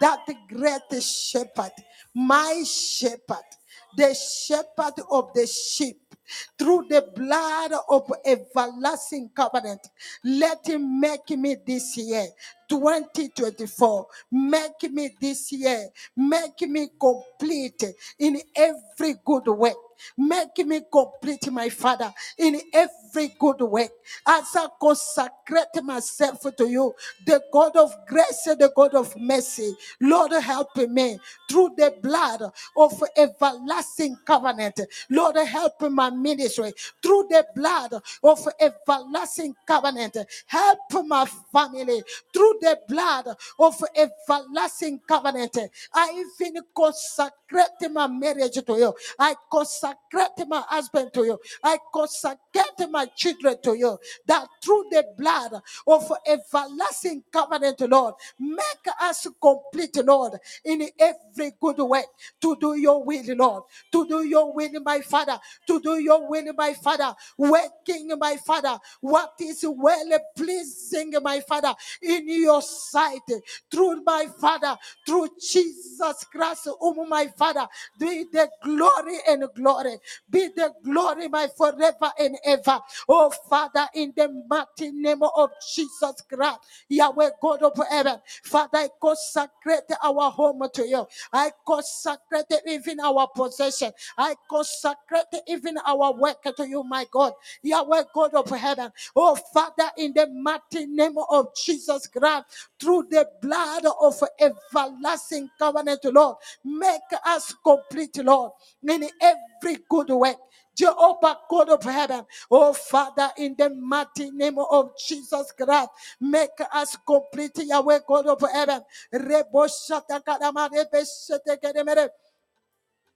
that great shepherd, my shepherd, the shepherd of the sheep, through the blood of everlasting covenant, let him make me this year, twenty twenty-four, make me this year, make me complete in every good work. Make me complete, my Father, in every good work. As I consecrate myself to you, the God of grace and the God of mercy, Lord, help me through the blood of everlasting covenant. Lord, help my ministry through the blood of everlasting covenant. Help my family through the blood of everlasting covenant. I even consecrate my marriage to you. I consecrate consecrate my husband to you. I consecrate my children to you. That through the blood of everlasting covenant, Lord, make us complete, Lord, in every good way to do your will, Lord. To do your will, my Father. To do your will, my Father. Working, my Father. What is well pleasing, my Father, in your sight. Through my Father. Through Jesus Christ, whom my Father. Be the glory and glory. Be the glory, my forever and ever. Oh, Father, in the mighty name of Jesus Christ, Yahweh God of heaven. Father, I consecrate our home to you. I consecrate even our possession. I consecrate even our work to you, my God. Yahweh God of heaven. Oh, Father, in the mighty name of Jesus Christ, through the blood of everlasting covenant, Lord, make us complete, Lord, in every good way. Jehovah God of heaven, oh Father, in the mighty name of Jesus Christ, make us complete, Yahweh God of heaven.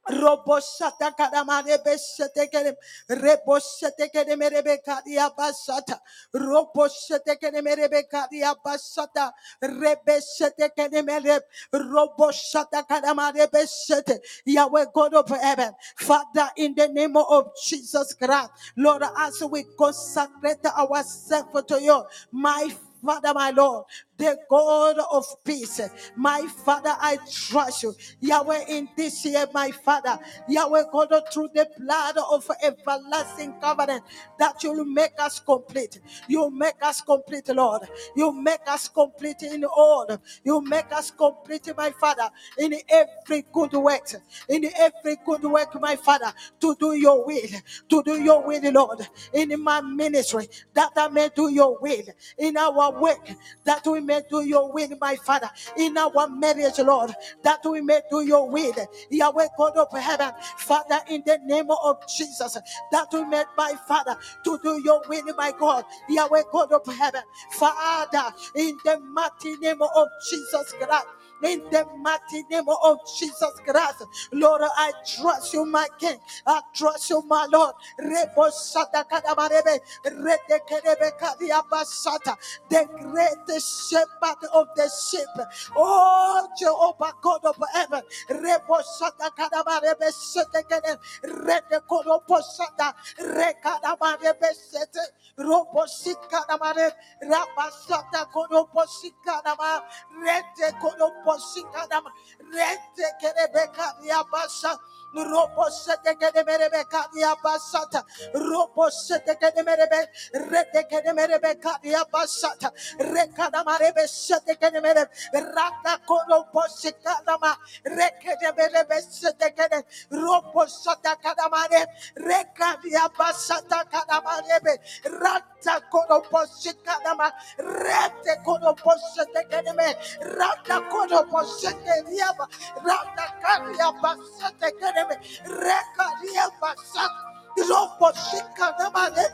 Roboshata kadamare beshete kene reboshete kene merebe kadia basata roboshete kene merebe kadia basata rebeshete kene merebe roboshata kadamare beshete. Yahweh God of heaven, Father, in the name of Jesus Christ, Lord, as we consecrate ourselves to you, my Father, my Lord, the God of peace. My Father, I trust you. Yahweh, in this year, my Father, Yahweh, God, through the blood of everlasting covenant, that you'll make us complete. You make us complete, Lord. You make us complete in all. You make us complete, my Father, in every good work. In every good work, my Father, to do your will. To do your will, Lord. In my ministry, that I may do your will. In our work, that we may do your will, my Father. In our marriage, Lord, that we may do your will. Yahweh God of heaven, Father, in the name of Jesus, that we may, my Father, to do your will, my God. Yahweh God of heaven, Father, in the mighty name of Jesus Christ. In the mighty name of Jesus Christ, Lord, I trust you, my King. I trust you, my Lord. The great shepherd of the sheep. Oh, Jehovah God of heaven. Sikadam rete kerebeka yabasa robosete kerebeka yabasata robosete kerebeka rete kerebeka yabasata rekadamarebe sete kerebeka rata kolobosikadama rekerebeka sete kerebeka robosata kadamare rekadiyabasata kadamarebe rata kolobosikadama rete kolobosete kerebeka rata kolob Rata Karia Bassette Academy, Rekaria Bassat, Roposika Namade,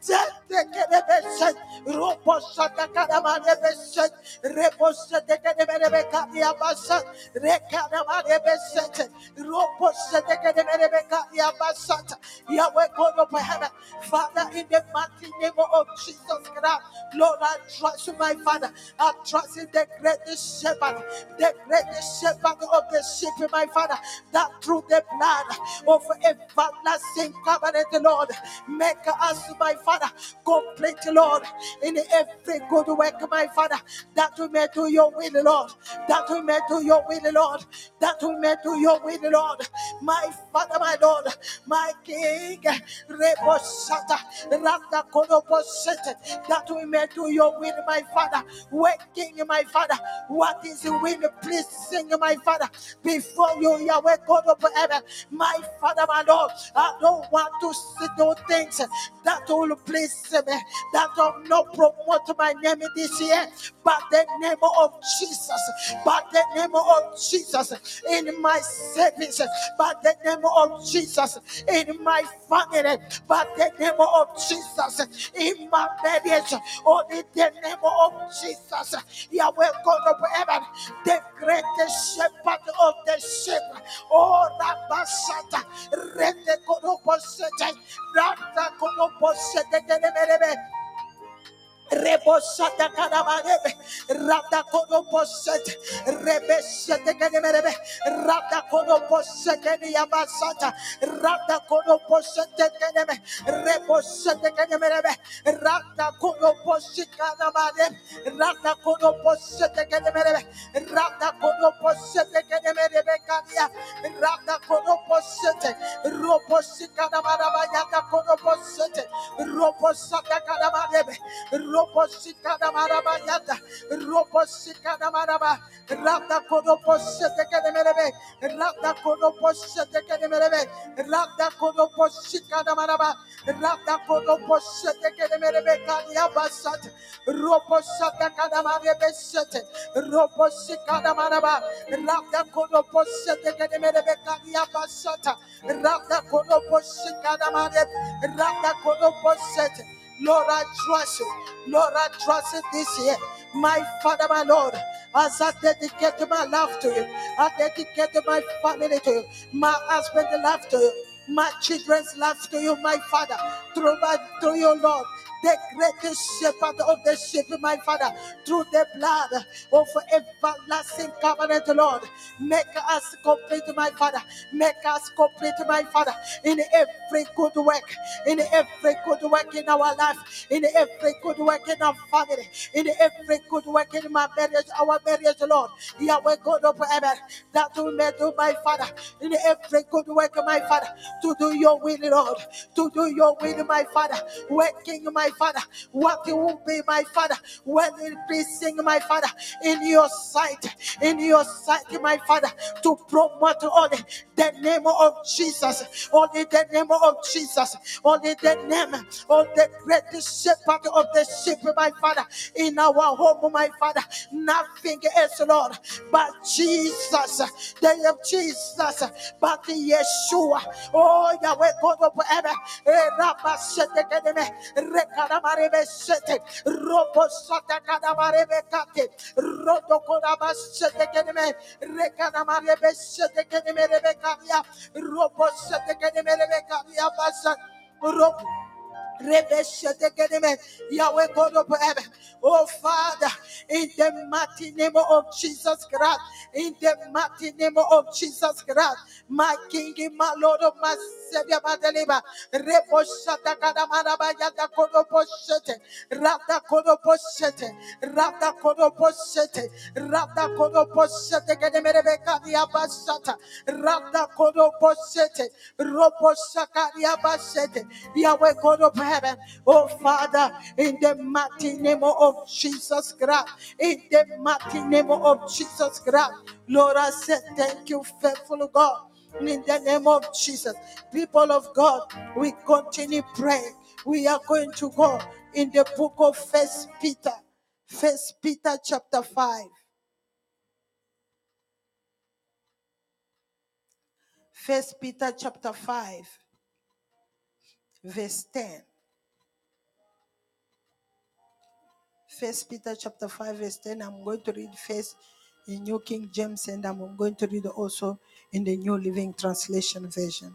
Zette Kenebeset, Roposata Kanamanebeset, Reposette Kenemere Karia Bassat, Rekanamanebeset, Roposette Kenemere Karia Bassat, Yahweh God of heaven, Father, in the mighty name of Jesus Christ, Lord, I trust you, my Father, I trust in the greatest shepherd. The greatest shepherd of the sheep, my Father, that through the blood of everlasting covenant, Lord, make us, my Father, complete, Lord, in every good work, my Father, that we may do your will, Lord, that we may do your will, Lord, that we may do your will, Lord, my Father, my Lord, my King, that we may do your will, my Father, working, my Father, what is your will? Please sing, my Father, before you, Yahweh God of heaven. My Father, my Lord, I don't want to see those things that will please me, that will not promote my name this year, but the name of Jesus, but the name of Jesus in my service, but the name of Jesus in my family, but the name of Jesus in my marriage, only the name of Jesus, Yahweh God of heaven, the greatest shepherd of the sheep. Oh, Rabasata, Rete Konoposete, Rata Konoposete, Rebosata Kanamarebe, Rata Konoposete, Rebesete Kanemerebe, Rata Konoposete Yamasata, Rata Konoposete Kaneme, Rebosete Kanemerebe, Rata Konoposikanamarebe, Rata Konoposete Kanemerebe, Rata Konoposete Kanemerebe Kania, Rata Konoposete, Robosikanamarabaya Konoposete, Robosata Kanamarebe, Robosikana Marabayata, Robosikana Maraba, Rata Kodoposete Kanemerebe, Rata Kodoposete Kanemerebe, Rata Kodoposikana Maraba, Rata Kodoposete Kanemerebe, Kanyabasat, Robosata Kanamarebe Sete, Robosikana Maraba, Rata Kodoposete Kanemerebe, Kanyabasata, Rata Kodoposikana Marebe, Rata Kodoposete. Lord, I trust you. Lord, I trust it this year. My Father, my Lord, as I dedicate my life to you, I dedicate my family to you, my husband's life to you, my children's life to you, my Father, through my, through your Lord, the greatest shepherd of the sheep, my Father, through the blood of everlasting covenant, Lord, make us complete, my Father, make us complete, my Father, in every good work, in every good work in our life, in every good work in our family, in every good work in my marriage, our marriage, Lord, Yahweh God of heaven, that we may do, my Father, in every good work, my Father, to do your will, Lord, to do your will, my Father, working, my Father, what it will be, my Father, when it pleasing, my Father, in your sight, in your sight, my Father, to promote only the name of Jesus, only the name of Jesus, only the name of the greatest shepherd of the sheep, my Father, in our home, my Father, nothing else, Lord, but Jesus, the name of Jesus, but Yeshua. Oh, Yahweh God of heaven, Kadamarebe Sete, Robo Sata Kadamarebe Kate, Roto Kodama Sete Keneme, Rekanamarebe Sete Keneme Rebecca, Robo Sete Keneme Rebecca, Yabasa, Robo. Yahweh God of heaven, oh Father, in the mighty name of Jesus Christ, in the mighty name of Jesus Christ, my King, my Lord, my Savior, my Deliverer, Reposhata Kadamarabayata Kodoposhete, Rata Kodoposhete, Rata Kodoposhete, Rata Kodoposhete, Kademerebeka Diabasata, Rata Kodoposhete, Roposhaka Diabasete, Yahweh God of heaven, oh Father, in the mighty name of Jesus Christ, in the mighty name of Jesus Christ, Lord, I said, thank you, faithful God, in the name of Jesus. People of God, we continue praying. We are going to go in the book of First Peter, First Peter chapter five, First Peter chapter five. Verse ten. First Peter chapter five, verse ten. I'm going to read first in New King James, and I'm going to read also in the New Living Translation version.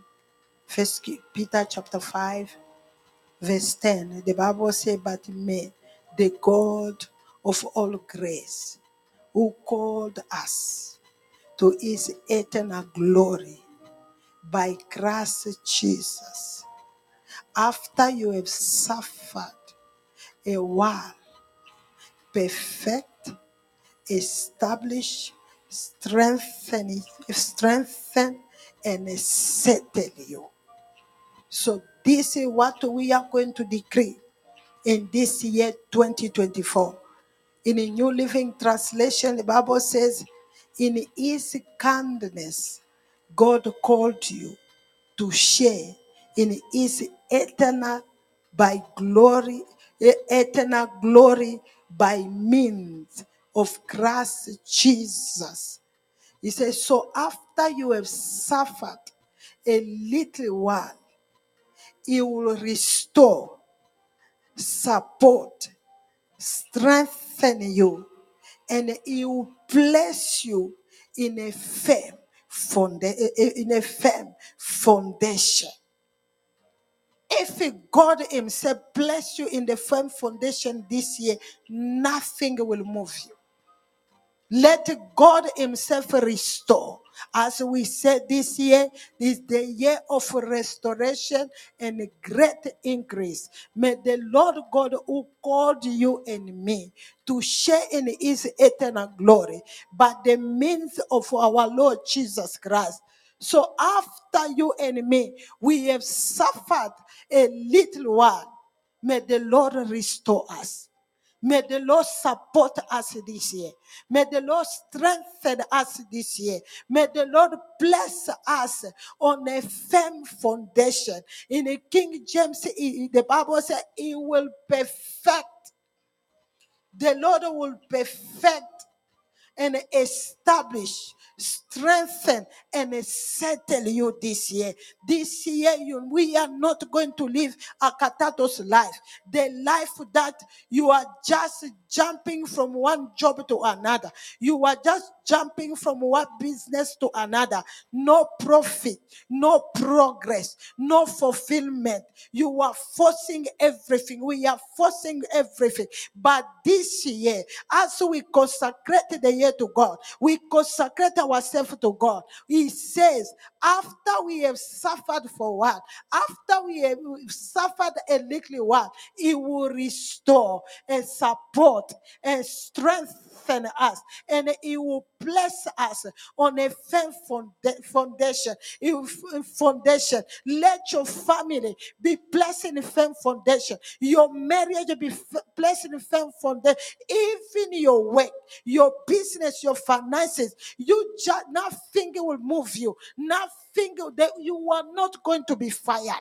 First Peter chapter five, verse ten. The Bible says, "But may the God of all grace, who called us to his eternal glory by Christ Jesus, after you have suffered a while, perfect, establish, strengthen, strengthen, and settle you." So this is what we are going to decree in this year twenty twenty-four. In the New Living Translation, the Bible says, "In his kindness, God called you to share in his eternal by glory, eternal glory by means of Christ Jesus." He says, "So after you have suffered a little while, he will restore, support, strengthen you, and he will place you in a firm in a firm foundation. If God himself bless you in the firm foundation this year, nothing will move you. Let God himself restore. As we said, this year is the year of restoration and great increase. May the Lord God who called you and me to share in his eternal glory by the means of our Lord Jesus Christ. So after you and me, we have suffered a little while. May the Lord restore us. May the Lord support us this year. May the Lord strengthen us this year. May the Lord bless us on a firm foundation. In the King James, the Bible says, he will perfect. The Lord will perfect and establish, strengthen, and settle you this year. This year, you, we are not going to live a Akatatos life. The life that you are just jumping from one job to another. You are just jumping from one business to another. No profit, no progress, no fulfillment. You are forcing everything. We are forcing everything. But this year, as we consecrate the year to God, we consecrate ourselves to God. He says, after we have suffered for a while, after we have suffered a little while, he will restore and support and strengthen us, and he will bless us on a firm foundation. Foundation. Let your family be blessed in a firm foundation. Your marriage be blessed in a firm foundation. Even your work, your business, your finances, you just nothing will move you. Nothing. That you are not going to be fired.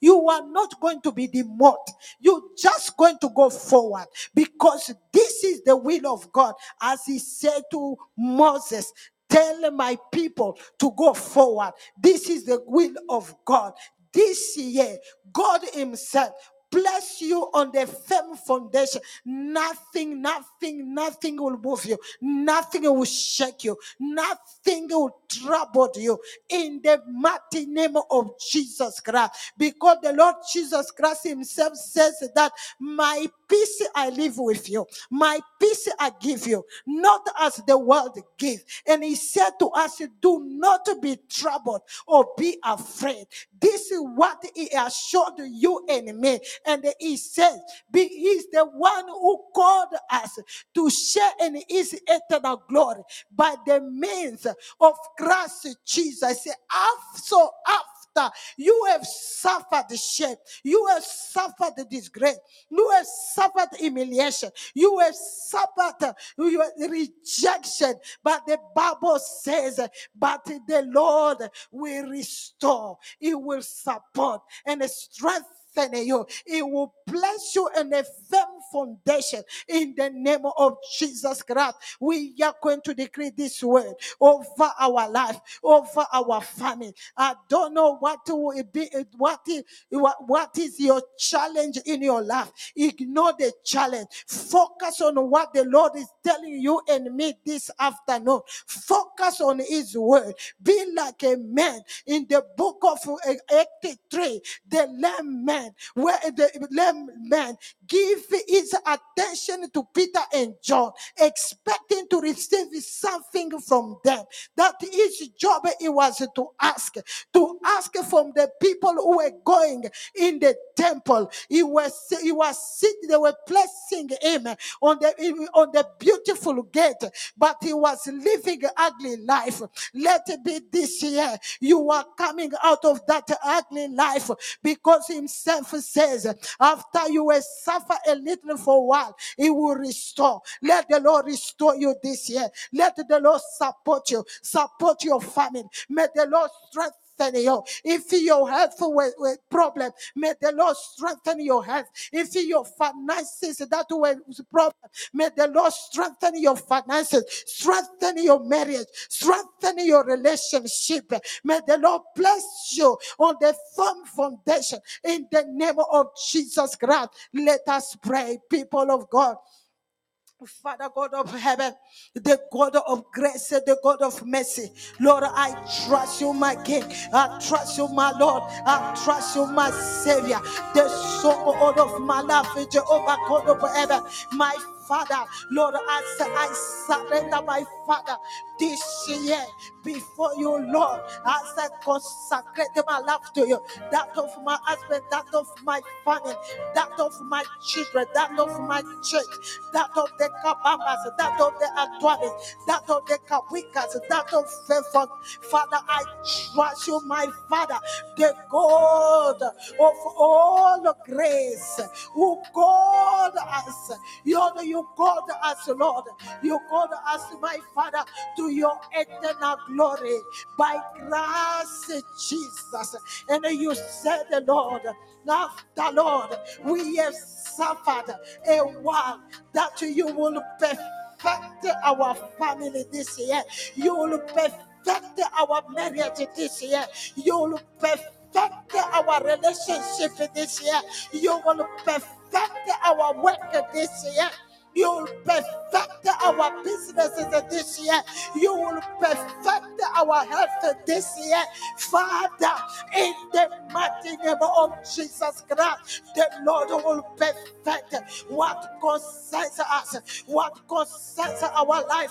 You are not going to be demoted. You're just going to go forward, because this is the will of God, as he said to Moses, tell my people to go forward. This is the will of God. This year, God himself bless you on the firm foundation. Nothing, nothing, nothing will move you. Nothing will shake you. Nothing will trouble you. In the mighty name of Jesus Christ. Because the Lord Jesus Christ himself says that my peace I live with you. My peace I give you. Not as the world gives. And he said to us, do not be troubled or be afraid. This is what he assured you and me. And he says, he is the one who called us to share in his eternal glory by the means of Christ Jesus. So after you have suffered shame, you have suffered disgrace, you have suffered humiliation, you have suffered your rejection, but the Bible says, but the Lord will restore, he will support and strengthen you. It will bless you in a firm foundation in the name of Jesus Christ. We are going to decree this word over our life, over our family. I don't know what will be, what is, what is your challenge in your life. Ignore the challenge. Focus on what the Lord is telling you and me this afternoon. Focus on his word. Be like a man in the book of eighty-three, the lame man. Where the lame man give his attention to Peter and John, expecting to receive something from them. That his job it was to ask, to ask from the people who were going in the temple. He was, he was sitting, they were placing him on the on the beautiful gate, but he was living ugly life. Let it be this year. You are coming out of that ugly life, because himself says, after you will suffer a little for a while, he will restore. Let the Lord restore you this year. Let the Lord support you, support your family. May the Lord strengthen you. If your health was a problem, may the Lord strengthen your health. If your finances that were a problem, may the Lord strengthen your finances, strengthen your marriage, strengthen your relationship. May the Lord bless you on the firm foundation in the name of Jesus Christ. Let us pray, people of God. Father God of heaven, the God of grace, the God of mercy. Lord, I trust you, my King. I trust you, my Lord. I trust you, my Savior. The soul of my life, Jehovah God of heaven, my Father. Lord, as I surrender, my Father, this year before you, Lord, as I consecrate my life to you, that of my husband, that of my family, that of my children, that of my church, that of the Kabamas, that of the Antoines, that of the Kawikas, that of Faithful. Father, I trust you, my Father, the God of all grace, who called us. You know, you called us, Lord. You called us, my Father, to your eternal glory by grace, Jesus. And you said, Lord, after, Lord, we have suffered a while, that you will perfect our family this year. You will perfect our marriage this year. You will perfect our relationship this year. You will perfect our work this year. You will perfect our businesses this year. You will perfect our health this year. Father, in the mighty name of Jesus Christ, the Lord will perfect what concerns us, what concerns our life.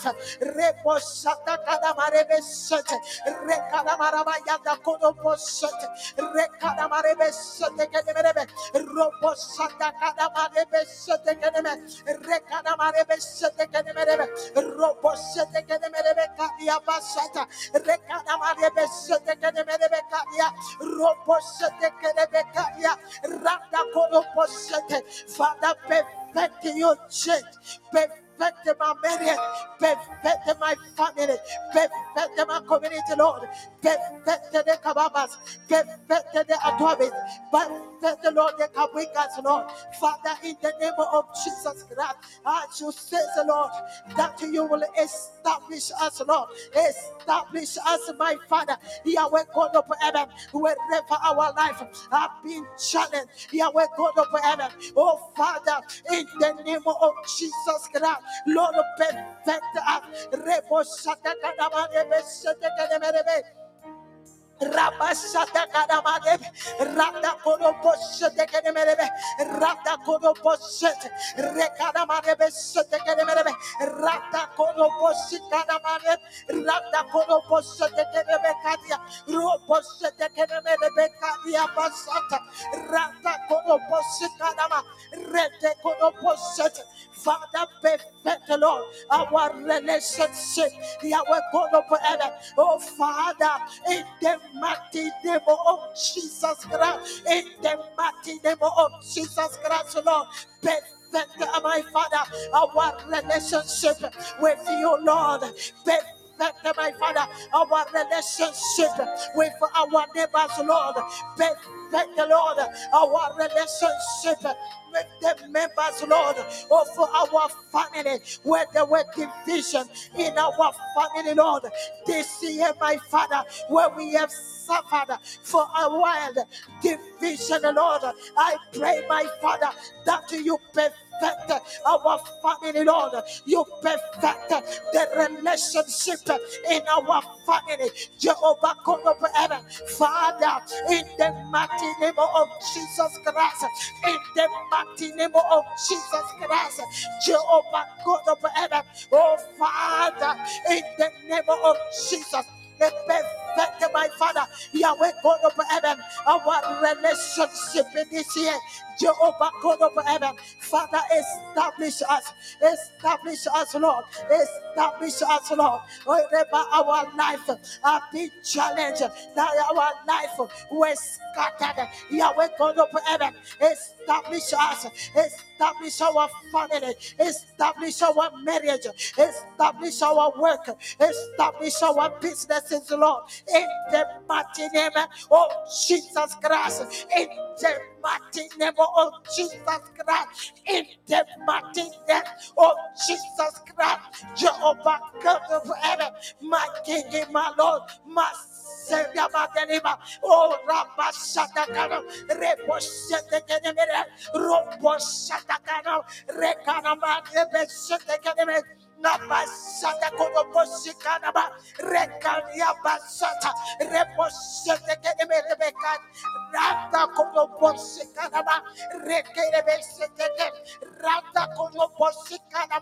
Father, perfect your church, perfect my marriage, perfect my family, perfect my community, Lord, perfect the Kababas, perfect the Atomics, perfect the Lord, the Kawikas, Lord. Father, in the name of Jesus Christ, as you say, Lord, that you will establish us, Lord, establish us, my Father, Yahweh God of heaven, wherever our life have been challenged, Yahweh God of heaven, oh Father, in the name of Jesus Christ, Lord, perfect us. Rebo shaka kadaba rebe shaka kadaba rebe. Rabashata Kadamade, Rata Kodoposha, the Kadamere, Rata Kodoposha, Rekadamarebe, the Kadamere, Rata Kodoposhi Kadamare, Rata Kodoposha, the Kadamekadia, Roposha, the Kadamekadia Basata, Rata Kodoposhi Kadama, Rete Kodoposha. Father, perfect, Lord, our relationship, Yahweh God of heaven. Oh, Father, in the mighty name of Jesus Christ, in the mighty name of Jesus Christ, Lord, perfect. Perfect, my Father, our relationship with you, Lord. Perfect, my Father, our relationship with our neighbors, Lord. Perfect, Lord, our relationship with the members, Lord, of our family, where there were division in our family, Lord. This year, my Father, where we have suffered for a while division, Lord, I pray, my Father, that you perfect our family, Lord. You perfect the relationship in our family, Jehovah God of heaven. Father, in the mighty name of Jesus Christ, in the mighty name of Jesus Christ, Jehovah God of heaven, oh Father, in the name of Jesus, perfect, my Father, Yahweh God of heaven, our relationship in this year, Jehovah God of heaven. Father, establish us, establish us, Lord, establish us, Lord, wherever our life has been challenged, that our life was scattered, Yahweh God of heaven, establish us, establish our family, establish our marriage, establish our work, establish our businesses, Lord, in the mighty name of Jesus Christ, in the mighty name of Jesus Christ, in the mighty name of Jesus Christ, Jehovah God of heaven, my King and my Lord, my Sendia Madelima, oh Rabba Shatakano, Repo Shetakanimere, Ropo Shatakano, Rekanama, Shetakanime. Nabasata kodobosikana rekania basata reposete kedebekan rata kodobosikana rekelebesete rata kodobosikana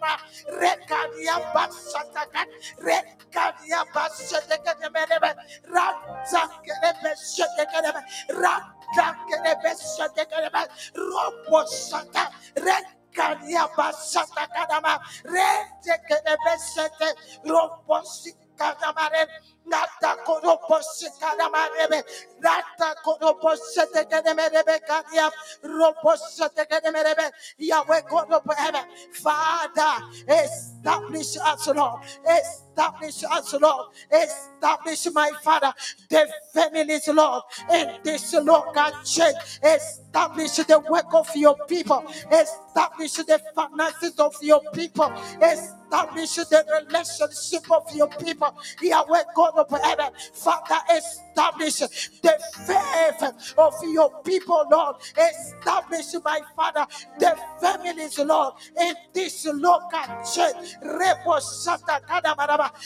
rekania basata rekania basete kedebebe rata kelebesete kedebe rata kelebesete kedebe robosata rek Kanya basata kadama rete kenebesete robosi kadama re nata kodobosi kadama re nata kodobosete kadama re kanya robosete kadama re Yahweh God of heaven, Father, establish us, Lord. Establish us, Lord. Establish my Father, the families, Lord, in this local church. Establish the work of your people. Establish the finances of your people. Establish the relationship of your people. Yahweh God of heaven, Father, establish the faith of your people, Lord. Establish my Father, the families, Lord, in this local church.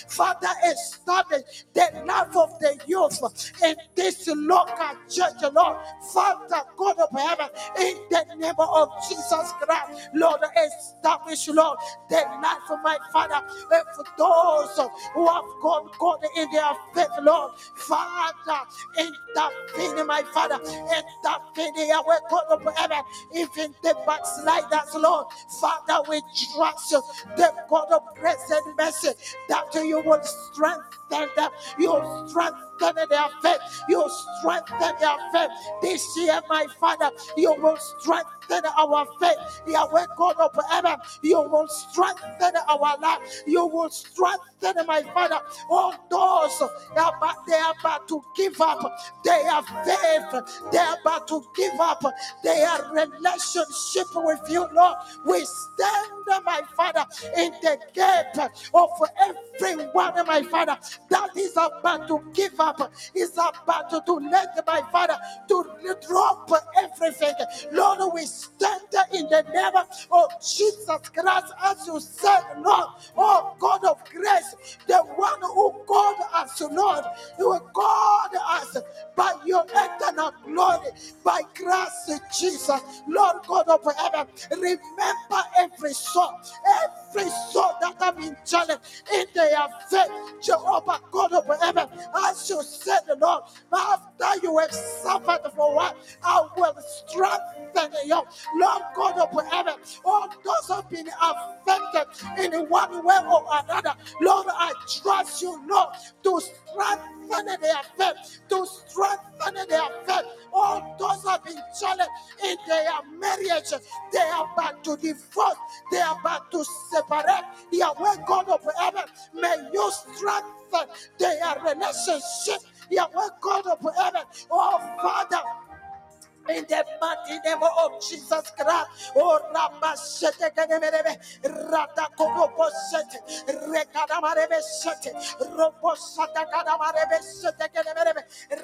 Father, establish the love of the youth in this local church, Lord. Father, God of heaven, in the name of Jesus Christ, Lord, establish, Lord, the life of my Father, for those who have gone, God, in their faith, Lord. Father, intervene, my Father, intervene, Yahweh, God of heaven, even the backsliders, Lord. Father, we trust the God of grace and mercy, that you will strengthen them. You will strengthen their faith. You will strengthen their faith. This year, my Father, you will strengthen our faith. Yahweh God of heaven, you will strengthen our life. You will strengthen, my Father, all those that they are about to give up. They are faith. They are about to give up. They are relationship with you, Lord. We stand, my Father, in the gap of everyone, my Father, that is about to give up, is about to, to let, my Father, to drop everything. Lord, we stand in the name of Jesus Christ, as you said, Lord, oh God of grace, the one who called us, Lord, who called us by your eternal glory, by Christ Jesus, Lord God of heaven, remember every soul, every soul that have been challenged in their faith, Jehovah God of heaven, as you said, Lord, after you have suffered for a while, I will strengthen you, Lord God of heaven. All those who have been affected in one way or another, Lord, I trust you, Lord, to strengthen their faith, to strengthen their faith. All those who have been challenged in their marriage, they are about to divorce, they are about to separate. Yahweh God of heaven, may you strengthen their relationship. Yahweh God of heaven, oh Father, in the mighty name of Jesus Christ, oh Rabba Shete Kenemerebe, Rata Kobo Shete, Rekanamarebe Shete, Robo Shata Kanamarebe Shete Kenemerebe,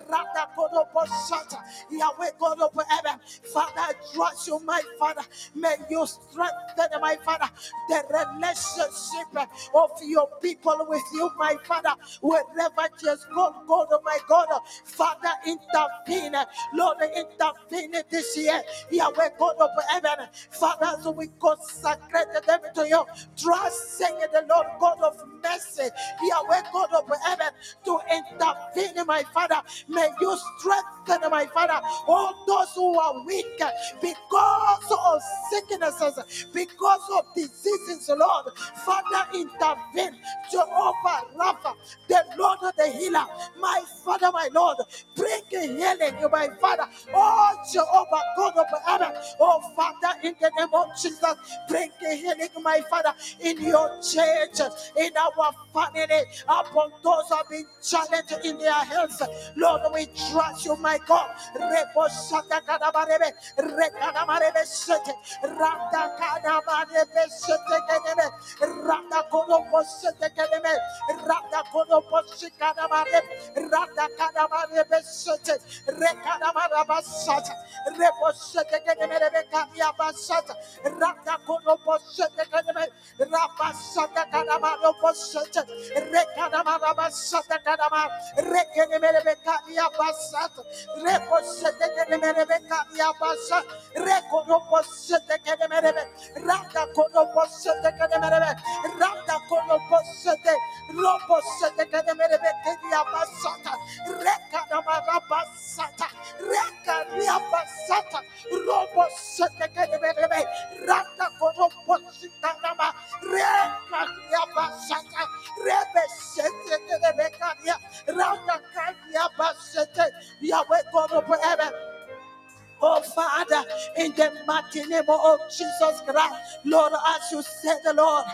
Rata Kobo Shata, Yahweh God of heaven, Father, trust you, my Father, may you strengthen, my Father, the relationship of your people with you, my Father, wherever just go, God, my God, Father, intervene, Lord, intervene. This year, Yahweh God of heaven, Father, so we consecrate them to you, trusting the Lord God of mercy, Yahweh God of heaven, to intervene, my Father. May you strengthen, my Father, all those who are weak because of sicknesses, because of diseases, Lord. Father, intervene, Jehovah Rapha, the Lord of the healer, my Father, my Lord, bring healing, my Father. All Jehovah God of heaven, oh Father, in the name of Jesus, bring healing, my Father, in your church, in our family, upon those who have been challenged in their health. Lord, we trust you, my God. Rebo Shata Kanamarebe, Rekanamarebe Shete, Rata Kanamarebe Shete Kaneme, Rata Kodobo Shete Kaneme, Rata name of Jesus Christ, Lord, as you said, Lord,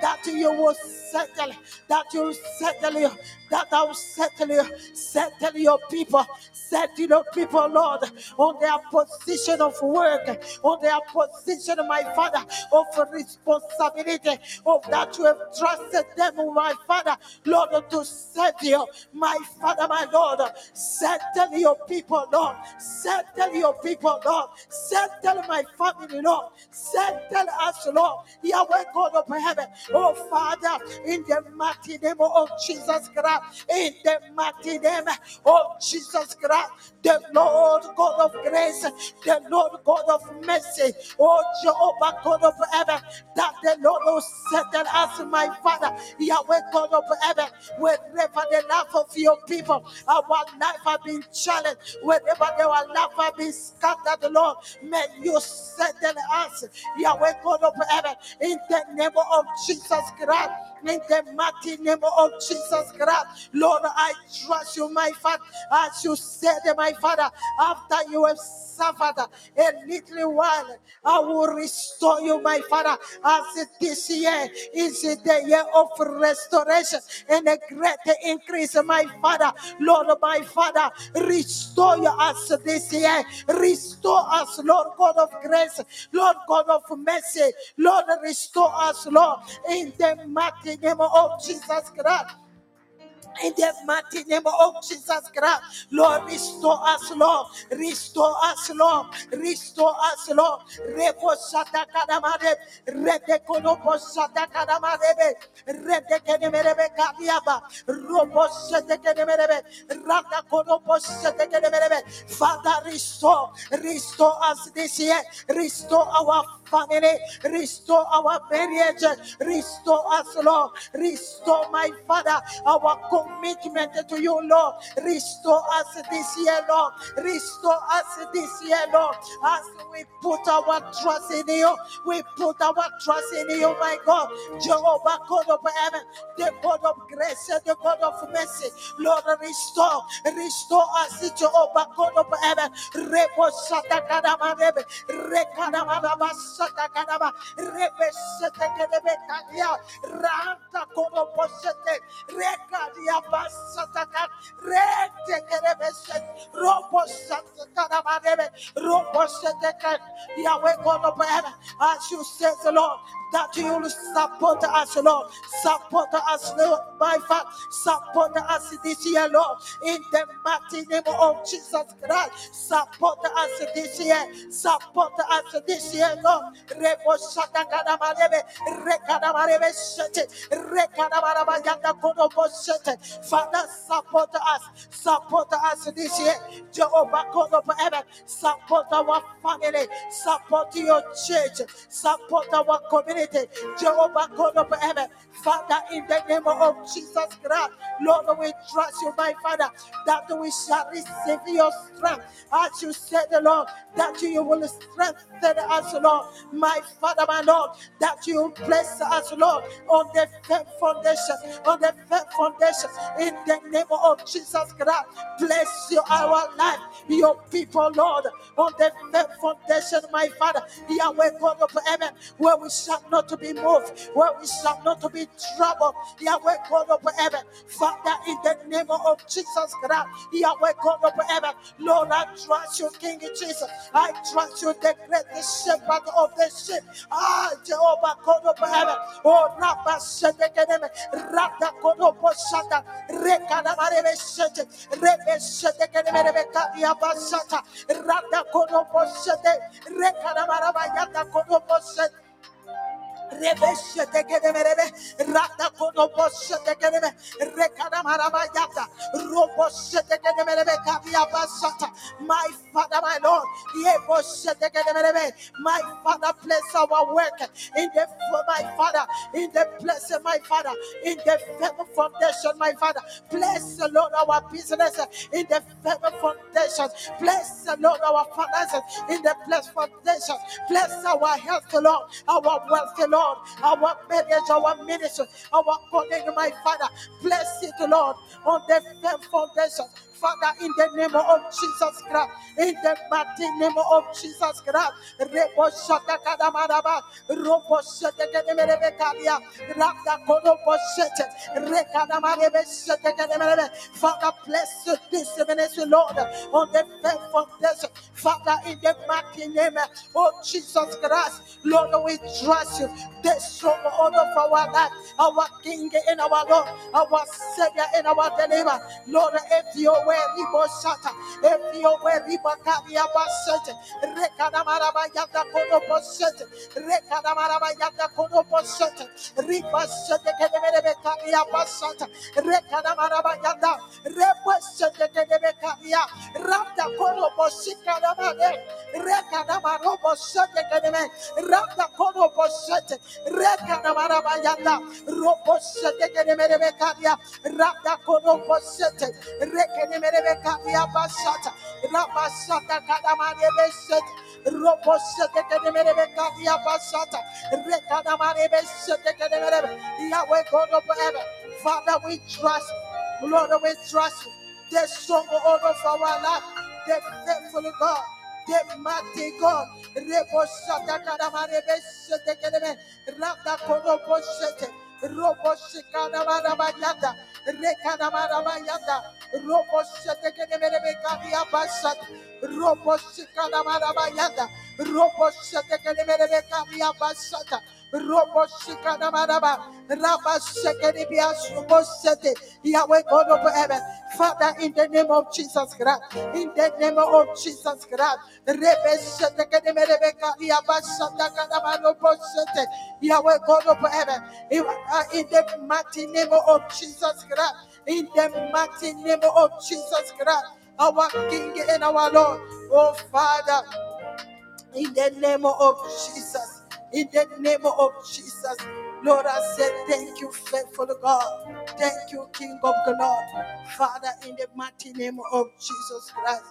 that you will settle, that you will settle you, that I will settle you, settle your people, settle your people, Lord, on their position of work, on their position, my Father, of responsibility, of that you have trusted them, my Father, Lord, to serve you, my Father, my Lord, settle your people, Lord, settle your people, Lord, settle my family, Lord, settle us, Lord, Yahweh God of heaven, oh Father, in the mighty name of Jesus Christ. In the mighty name of Jesus Christ, the Lord God of grace, the Lord God of mercy, oh Jehovah God of heaven, that the Lord will settle us, my Father, Yahweh God of heaven, wherever the love of your people, our life have been challenged, wherever our life have been scattered, Lord, may you settle us, Yahweh God of heaven, in the name of Jesus Christ, in the mighty name of Jesus Christ, Lord, I trust you, my Father, as you said, my Father, after you have suffered a little while, I will restore you, my Father, as this year is the year of restoration and a greater increase, my Father, Lord, my Father, restore us this year, restore us, Lord God of grace, Lord God of mercy, Lord, restore us, Lord, in the mighty name of Jesus Christ. In the mighty name of Jesus Christ, Lord, restore us, Lord, restore us, Lord, restore us, Lord. Reposata kadamare, retekonoposata kadamare, retekenemerebe kadiaba, robosete kenemerebe, ratakonoposete kenemerebe. Father, restore, restore us this year, restore our family, restore our marriage, restore us, Lord, restore my Father, our commitment to you, Lord, restore us this year, Lord, restore us this year, Lord, as we put our trust in you, we put our trust in you, my God, Jehovah, God of heaven, the God of grace, the God of mercy, Lord, restore, restore us, Jehovah, God of heaven, Rebo Satakanamabe, Rekanamaba Satakanaba, Rebe Satakanabekaya, Ranta Kono Posete, Rekan. Yabasataka, Retekerebes, Robosatanamarebe, Robosataka, Yahweh God of heaven, as you said, Lord, that you will support us, Lord, support us, Lord, my Father, support us this year, Lord, in the mighty name of Jesus Christ, support us this year, support us this year, Lord, Rebosatanamarebe, Rekanamarebe, Rekanamarabayakonoboset. Father, support us, support us this year, Jehovah God of heaven, support our family, support your church, support our community, Jehovah God of heaven, Father, in the name of Jesus Christ, Lord, we trust you, my Father, that we shall receive your strength, as you said, Lord, that you will strengthen us, Lord, my Father, my Lord, that you will place us, Lord, on the firm foundation, on the firm foundation, in the name of Jesus Christ, bless you, our life, your people, Lord, on the foundation, my Father, Yahweh God of heaven, where we shall not be moved, where we shall not be troubled, Yahweh God of heaven, Father, in the name of Jesus Christ, Yahweh God of heaven, Lord, I trust you, King Jesus, I trust you, the greatest shepherd of the sheep, ah, Jehovah God of heaven, oh, Rabba Shedekenem, Rabba God of Shada, Rebesha de Kedemere, Rata Kodobosha de Kedeme, Rekanamarabayata, Robosha de Kedemere, Kavia Basata, my Father, my Lord, Yebosha de Kedemere, my Father, bless our work in the my Father, in the blessing, my Father, in the firm foundation, my Father, bless the Lord our business in the firm foundation, bless the Lord our finances in the blessed foundation, bless our health, Lord, our wealth, Lord. Lord, our marriage, our ministry, our calling, my Father, bless it, Lord, on the firm foundation. Father, in the name of Jesus Christ, in the mighty name of Jesus Christ, Reboshata Kadamaraba, Roboshata Kadamarebekaria, Rata Kodoboshata, Rekadamareveshata Kadamarebe. Father, bless this ministry, Lord, on the faith of this. Father, in the mighty name of Jesus Christ, Lord, we trust you. This show all of our life, our King and our Lord, our Savior and our Deliverer, Lord, if you If you were Ribacavia Basset, Recadamarabajata Kodoposset, Recadamarabajata Kodoposset, Ribasset, the Kedemecavia Bassat, Recadamarabajata, Reposset, the Kedemecavia, Rapta Kodoposika, Recadamarobosset, the Kedeme, Rapta Kodoposset, Recadamarabajata, Robosset, the Kedemecavia, Rapta Kodoposset, Recadamarabajata. Rabasata, Rabasata, Kadamare Besset, Robosset, the Kadamere, Kadia Basata, Rekadamare Besset, the Kadamere, Yahweh God of heaven. Father, we trust, Lord, we trust the song all of our life, the faithful God, the mighty God, Rebosata, Kadamare Besset, the Kadamere, Rata Kodobosset. Roboshikana Marabayata, Rekana Marabayata, Roboshatekanamerebekadia Basat, Roboshikana Marabayata, Roboshatekanamerebekadia Basata, Roboshikana Maraba, Rabashakanibia Subosete, Yahweh God of heaven. Father, in the name of Jesus Christ, in the name of Jesus Christ, Rebeshatekanamerebekadia Basata, Kanamarobosete, Yahweh God of heaven. Uh, in the mighty name of Jesus Christ, in the mighty name of Jesus Christ, our King and our Lord, oh Father, in the name of Jesus, in the name of Jesus, Lord, I said, thank you, faithful God, thank you, King of glory, Father, in the mighty name of Jesus Christ,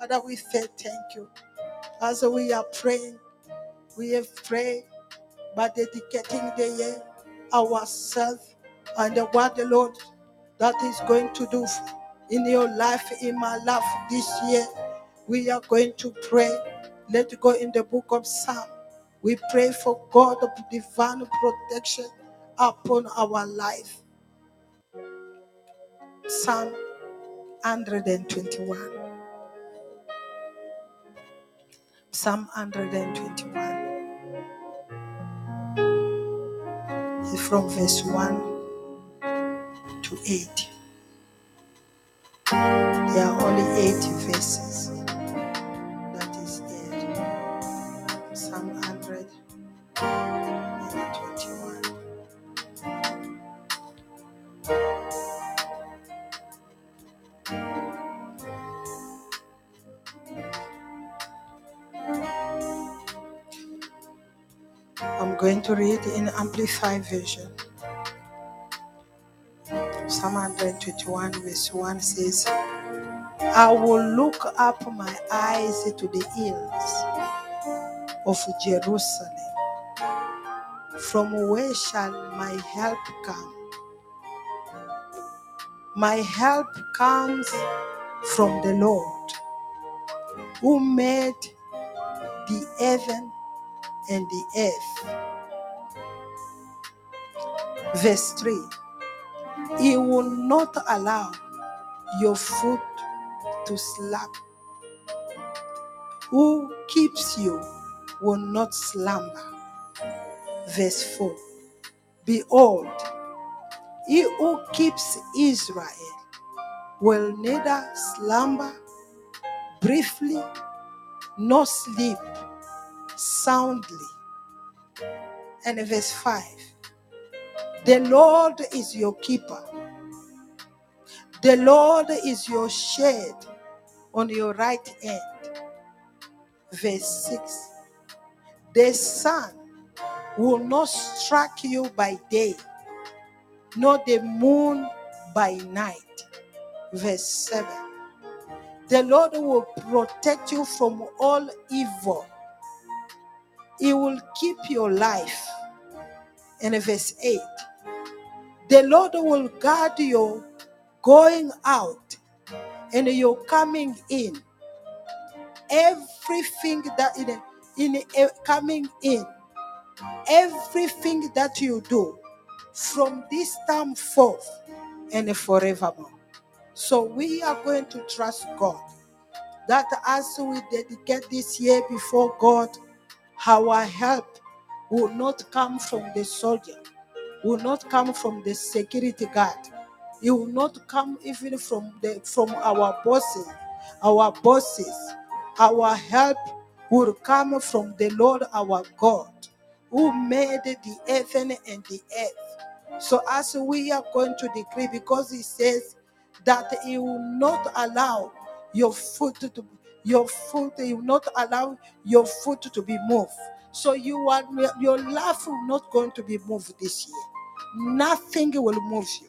Father, we say thank you. As we are praying, we have prayed by dedicating the year, ourselves and what the Lord that is going to do in your life, in my life this year. We are going to pray. Let's go in the book of Psalm. We pray for God of divine protection upon our life. Psalm one twenty-one. Psalm one twenty-one. From verse one to eight. There are only eight verses. That is it. Psalm one twenty-one. Going to read in Amplified Version. Psalm one twenty-one verse one says, I will look up my eyes to the hills of Jerusalem. From where shall my help come? My help comes from the Lord, who made the heaven and the earth. Verse three. He will not allow your foot to slap. Who keeps you will not slumber. Verse four. Behold, He who keeps Israel will neither slumber briefly nor sleep soundly. And verse five, the Lord is your keeper. The Lord is your shade on your right hand. Verse six, the sun will not strike you by day, nor the moon by night. Verse seven, the Lord will protect you from all evil. He will keep your life. And verse eight, the Lord will guard your going out and your coming in. Everything that in in coming in, everything that you do from this time forth and forevermore. So we are going to trust God that as we dedicate this year before God, our help will not come from the soldier, will not come from the security guard. It will not come even from the from our bosses, our bosses. Our help will come from the Lord our God, who made the heaven and the earth. So as we are going to decree, because he says that he will not allow your foot to your foot, he will not allow your foot to be moved. So you are your life will not going to be moved this year. Nothing will move you.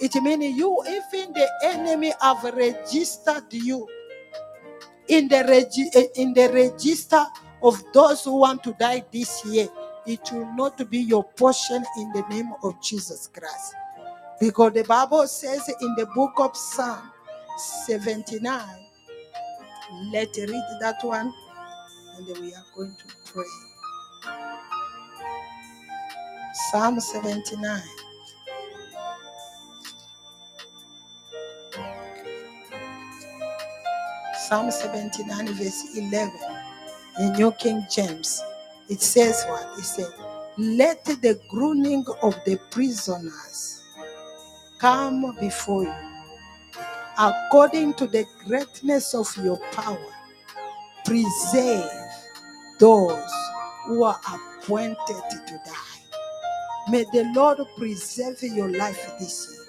It means you, even the enemy, have registered you in the regi- in the register of those who want to die this year. It will not be your portion in the name of Jesus Christ. Because the Bible says in the book of Psalm seventy-nine, let's read that one and then we are going to pray. Psalm seventy-nine. Psalm seventy-nine verse eleven in New King James. It says what? It says, let the groaning of the prisoners come before you. According to the greatness of your power, preserve those who are appointed to die. May the Lord preserve your life this year.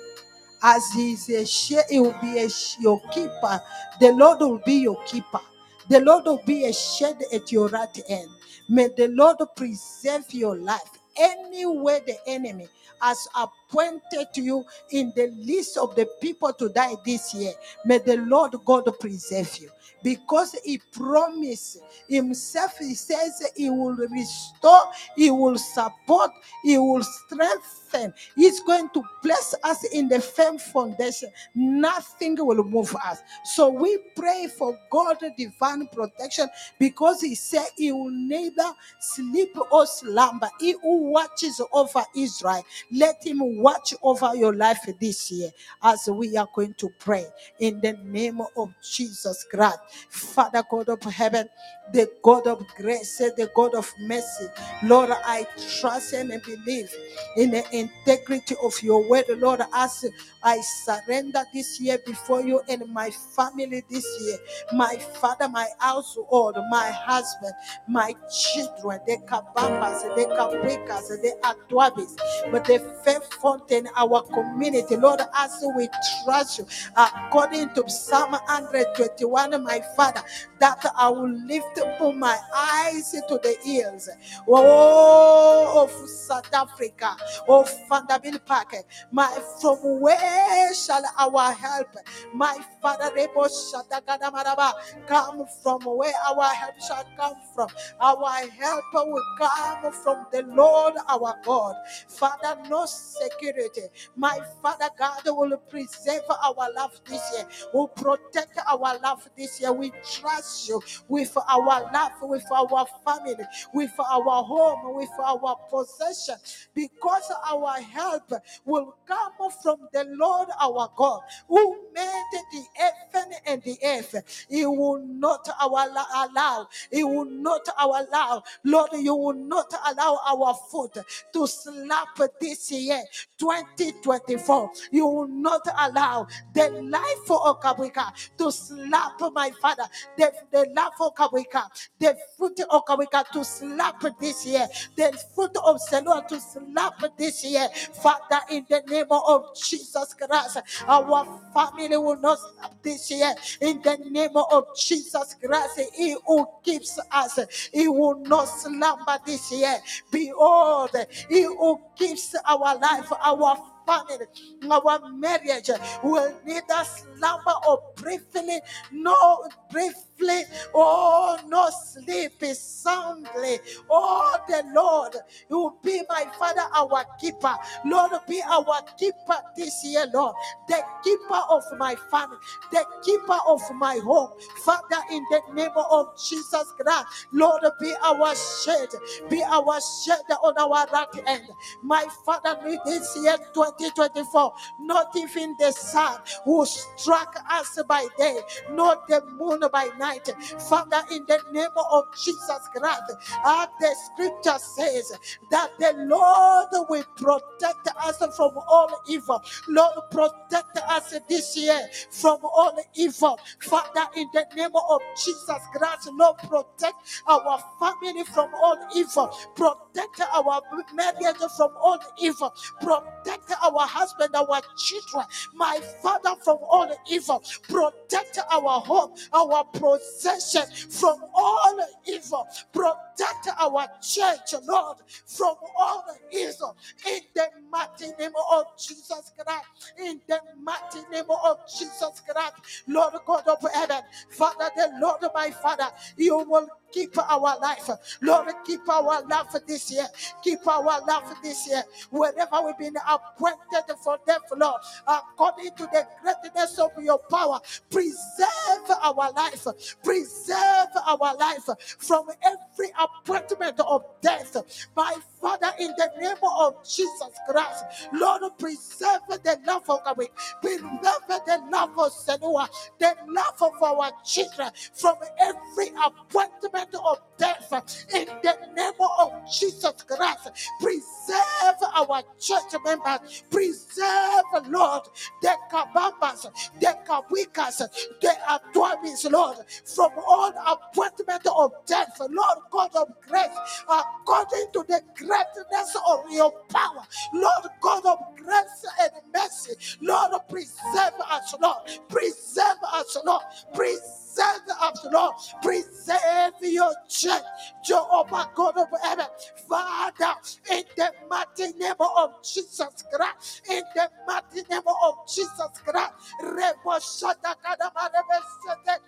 As he is a share, he will be a, your keeper. The Lord will be your keeper. The Lord will be a shade at your right hand. May the Lord preserve your life. Anywhere the enemy has appointed you in the list of the people to die this year, may the Lord God preserve you. Because he promised himself, he says he will restore, he will support, he will strengthen. He's going to place us in the firm foundation. Nothing will move us. So we pray for God's divine protection, because he said he will neither sleep or slumber. He who watches over Israel, let him watch over your life this year, as we are going to pray in the name of Jesus Christ. Father God of heaven, the God of grace, the God of mercy, Lord, I trust and believe in the integrity of your word. Lord, as I surrender this year before you and my family this year, my father, my household, my husband, my children, the kabambas, the kabrekas, the atwabis, but the faith fountain, our community, Lord, as we trust you, according to Psalm one hundred twenty-one, my father, that I will lift upon my eyes to the hills. Oh, of South Africa, of Vanderbilt Park, my from where shall our help? My father, Rebo Shatagadamaraba, come from where our help shall come from. Our help will come from the Lord our God. Father, no security. My father, God will preserve our life this year, will protect our life this year. We trust you with our life, with our family, with our home, with our possession, because our help will come from the Lord our God, who made the heaven and the earth. He will not allow, he will not allow, Lord, you will not allow our foot to slap this year. twenty twenty-four. You will not allow the life for Okawika to slap my father. The, the life for Okawika, the fruit of Okawika to slap this year. The fruit of Senua to slap this year. Father, in the name of Jesus Christ, our family will not slap this year. In the name of Jesus Christ, he who keeps us, he will not slumber this year. Behold, he who keeps our life, our family, our marriage will neither slumber or briefly, no briefly, oh, no sleepy soundly. Oh, the Lord, you will be my Father, our keeper. Lord, be our keeper this year, Lord, the keeper of my family, the keeper of my home. Father, in the name of Jesus Christ, Lord, be our shade, be our shade on our right hand. My Father, this year, twenty twenty-four, not even the sun who struck us by day, not the moon by night. Father, in the name of Jesus Christ, as the scripture says that the Lord will protect us from all evil. Lord, protect us this year from all evil. Father, in the name of Jesus Christ, Lord, protect our family from all evil. Protect our marriage from all evil. Protect our husband, our children, my Father, from all evil. Protect our home, our possession from all evil. Protect our church, Lord, from all evil. In the mighty name of Jesus Christ, in the mighty name of Jesus Christ, Lord God of heaven, Father, the Lord, my Father, you will keep our life. Lord, keep our life this year. Keep our life this year. Wherever we've been appointed for death, Lord, according to the greatness of your power, preserve our life. Preserve our life from every appointment of death. My Father, in the name of Jesus Christ, Lord, preserve the love of God. Preserve the love of Senua, the love of our children from every appointment of death. In the name of Jesus Christ, preserve our church members, preserve, Lord, the Kabambas, the Kawikas, the Adwamis, Lord, from all appointment of death. Lord God of grace, according to the greatness of your power, Lord God of grace and mercy, Lord, preserve us, Lord, preserve us, Lord, preserve us, Lord, preserve your church, Jehovah God of heaven. Father, in the mighty name of Jesus Christ, in the mighty name of Jesus Christ, Rebo Shada Kadama Rebe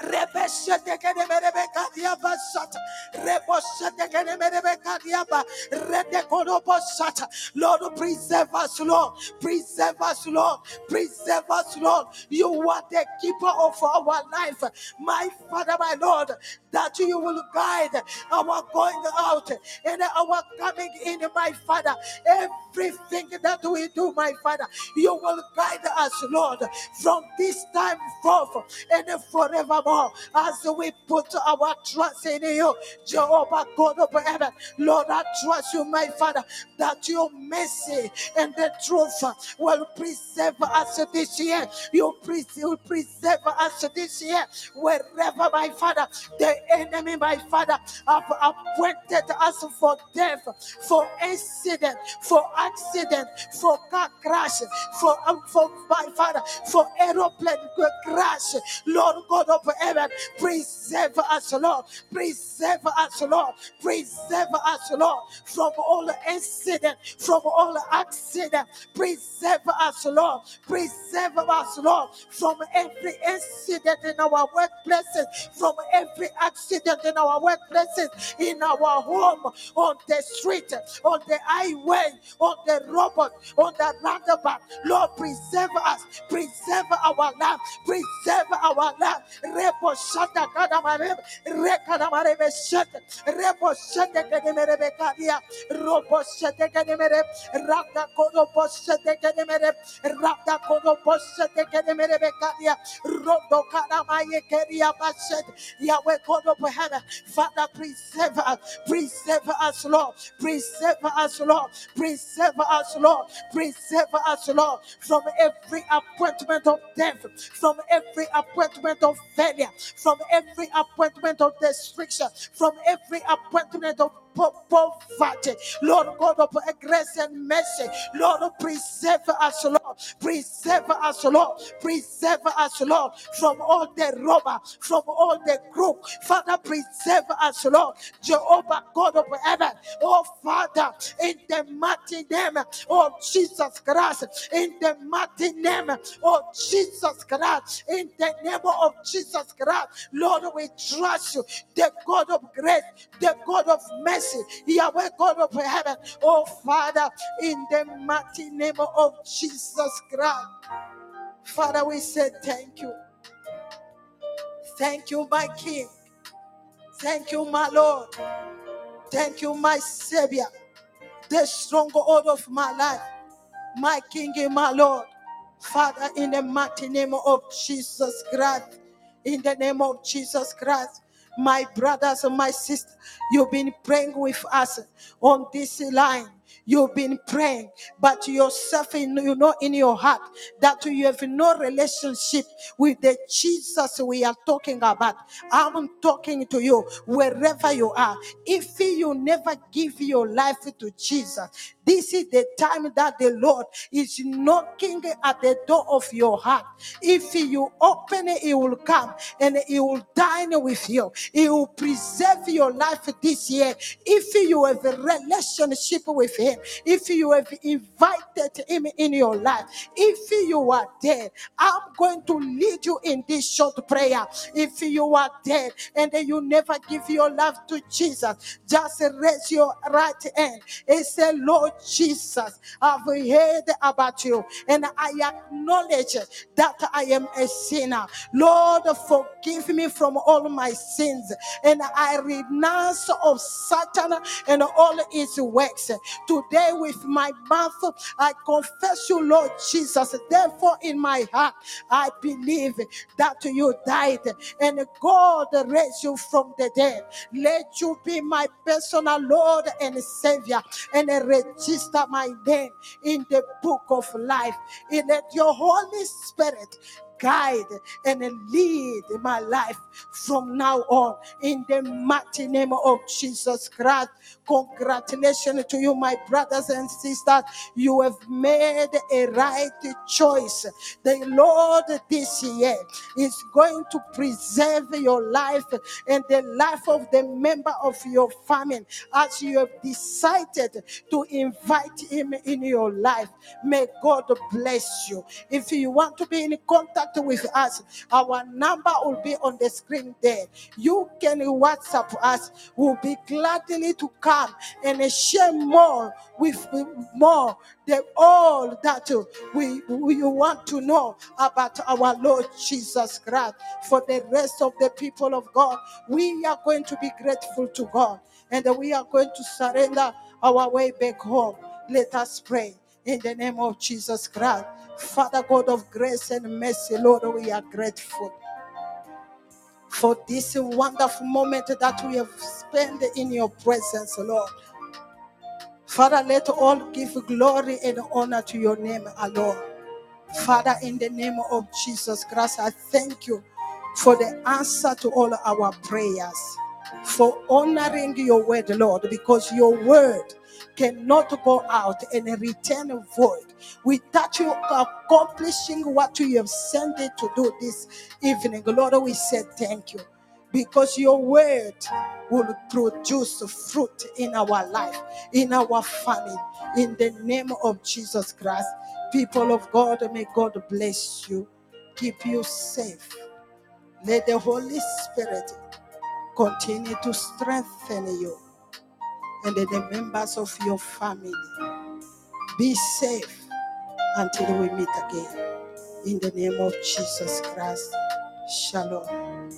Rebeshete kene merebeka diaba sata. Reboshete kene merebeka diaba. Rete konobo sata. Lord, preserve us, Lord. Preserve us, Lord. Preserve us, Lord. You are the keeper of our life. My Father, my Lord, that you will guide our going out and our coming in, my Father. Everything that we do, my Father, you will guide us, Lord, from this time forth and forevermore. As we put our trust in you, Jehovah God of heaven, Lord, I trust you, my Father, that your mercy and the truth will preserve us this year. You will preserve us this year. Wherever, my Father, the enemy, my Father, have appointed us for death, for accident, for accident, for car crash, for, um, for my Father, for aeroplane crash, Lord God of heaven, preserve us, Lord. Preserve us, Lord. Preserve us, Lord, from all incident, from all accident. Preserve us, Lord. Preserve us, Lord, from every incident in our workplaces, from every accident in our workplaces, in our home, on the street, on the highway, on the robot, on the roundabout. Lord, preserve us. Preserve our life. Preserve our life. Rebo shata kada marebe, re kada marebe shata. Rebo shata kada mere bekadia robo sete kene mere rakda kodo sete kene mere rakda kodo sete kene mere bekadia rodo kana maye keria baset Yahweh kodo behana. Father, preserve us, preserve us, Lord, preserve us, Lord, preserve us, Lord, preserve us, Lord, from every appointment of death, from every appointment of failure, from every appointment of destruction, from every appointment of poverty. Lord God of grace and mercy, Lord, preserve us, Lord, preserve us, Lord, preserve us, Lord, from all the robber, from all the crook. Father, preserve us, Lord, Jehovah God of heaven. Oh Father, in the mighty name of Jesus Christ, in the mighty name of Jesus Christ, in the name of Jesus Christ, Lord, we trust you, the God of grace, the God of mercy. Yahweh God of heaven, oh Father, in the mighty name of Jesus Christ, Father, we say thank you. Thank you, my King. Thank you, my Lord. Thank you, my Savior, the stronghold of my life, my King and my Lord. Father, in the mighty name of Jesus Christ, in the name of Jesus Christ. My brothers and my sisters, you've been praying with us on this line. You've been praying, but yourself, in, you know, in your heart that you have no relationship with the Jesus we are talking about. I'm talking to you wherever you are. If you never give your life to Jesus, this is the time that the Lord is knocking at the door of your heart. If you open it, He will come and He will dine with you. He will preserve your life this year. If you have a relationship with Him, if you have invited Him in your life, if you are dead, I'm going to lead you in this short prayer. If you are dead and you never give your life to Jesus, just raise your right hand and say, Lord Jesus, I've heard about you and I acknowledge that I am a sinner. Lord, forgive me from all my sins and I renounce of Satan and all his works. Today with my mouth, I confess you, Lord Jesus. Therefore, in my heart, I believe that you died and God raised you from the dead. Let you be my personal Lord and Savior and register my name in the book of life. And let your Holy Spirit guide and lead my life from now on in the mighty name of Jesus Christ. Congratulations to you, my brothers and sisters. You have made a right choice. The Lord this year is going to preserve your life and the life of the member of your family as you have decided to invite Him in your life. May God bless you. If you want to be in contact with us, our number will be on the screen there. You can WhatsApp us. We'll be gladly to come and share more with more the all that we, we want to know about our Lord Jesus Christ. For the rest of the people of God, we are going to be grateful to God and we are going to surrender our way back home. Let us pray. In the name of Jesus Christ, Father God of grace and mercy, Lord, we are grateful for this wonderful moment that we have spent in your presence, Lord. Father, let all give glory and honor to your name, Lord. Father, in the name of Jesus Christ, I thank you for the answer to all our prayers, for honoring your word, Lord, because your word cannot go out and return void without you accomplishing what you have sent it to do this evening. Lord, we say thank you because your word will produce fruit in our life, in our family, in the name of Jesus Christ. People of God, may God bless you, keep you safe. Let the Holy Spirit continue to strengthen you and the members of your family. Be safe until we meet again. In the name of Jesus Christ, Shalom.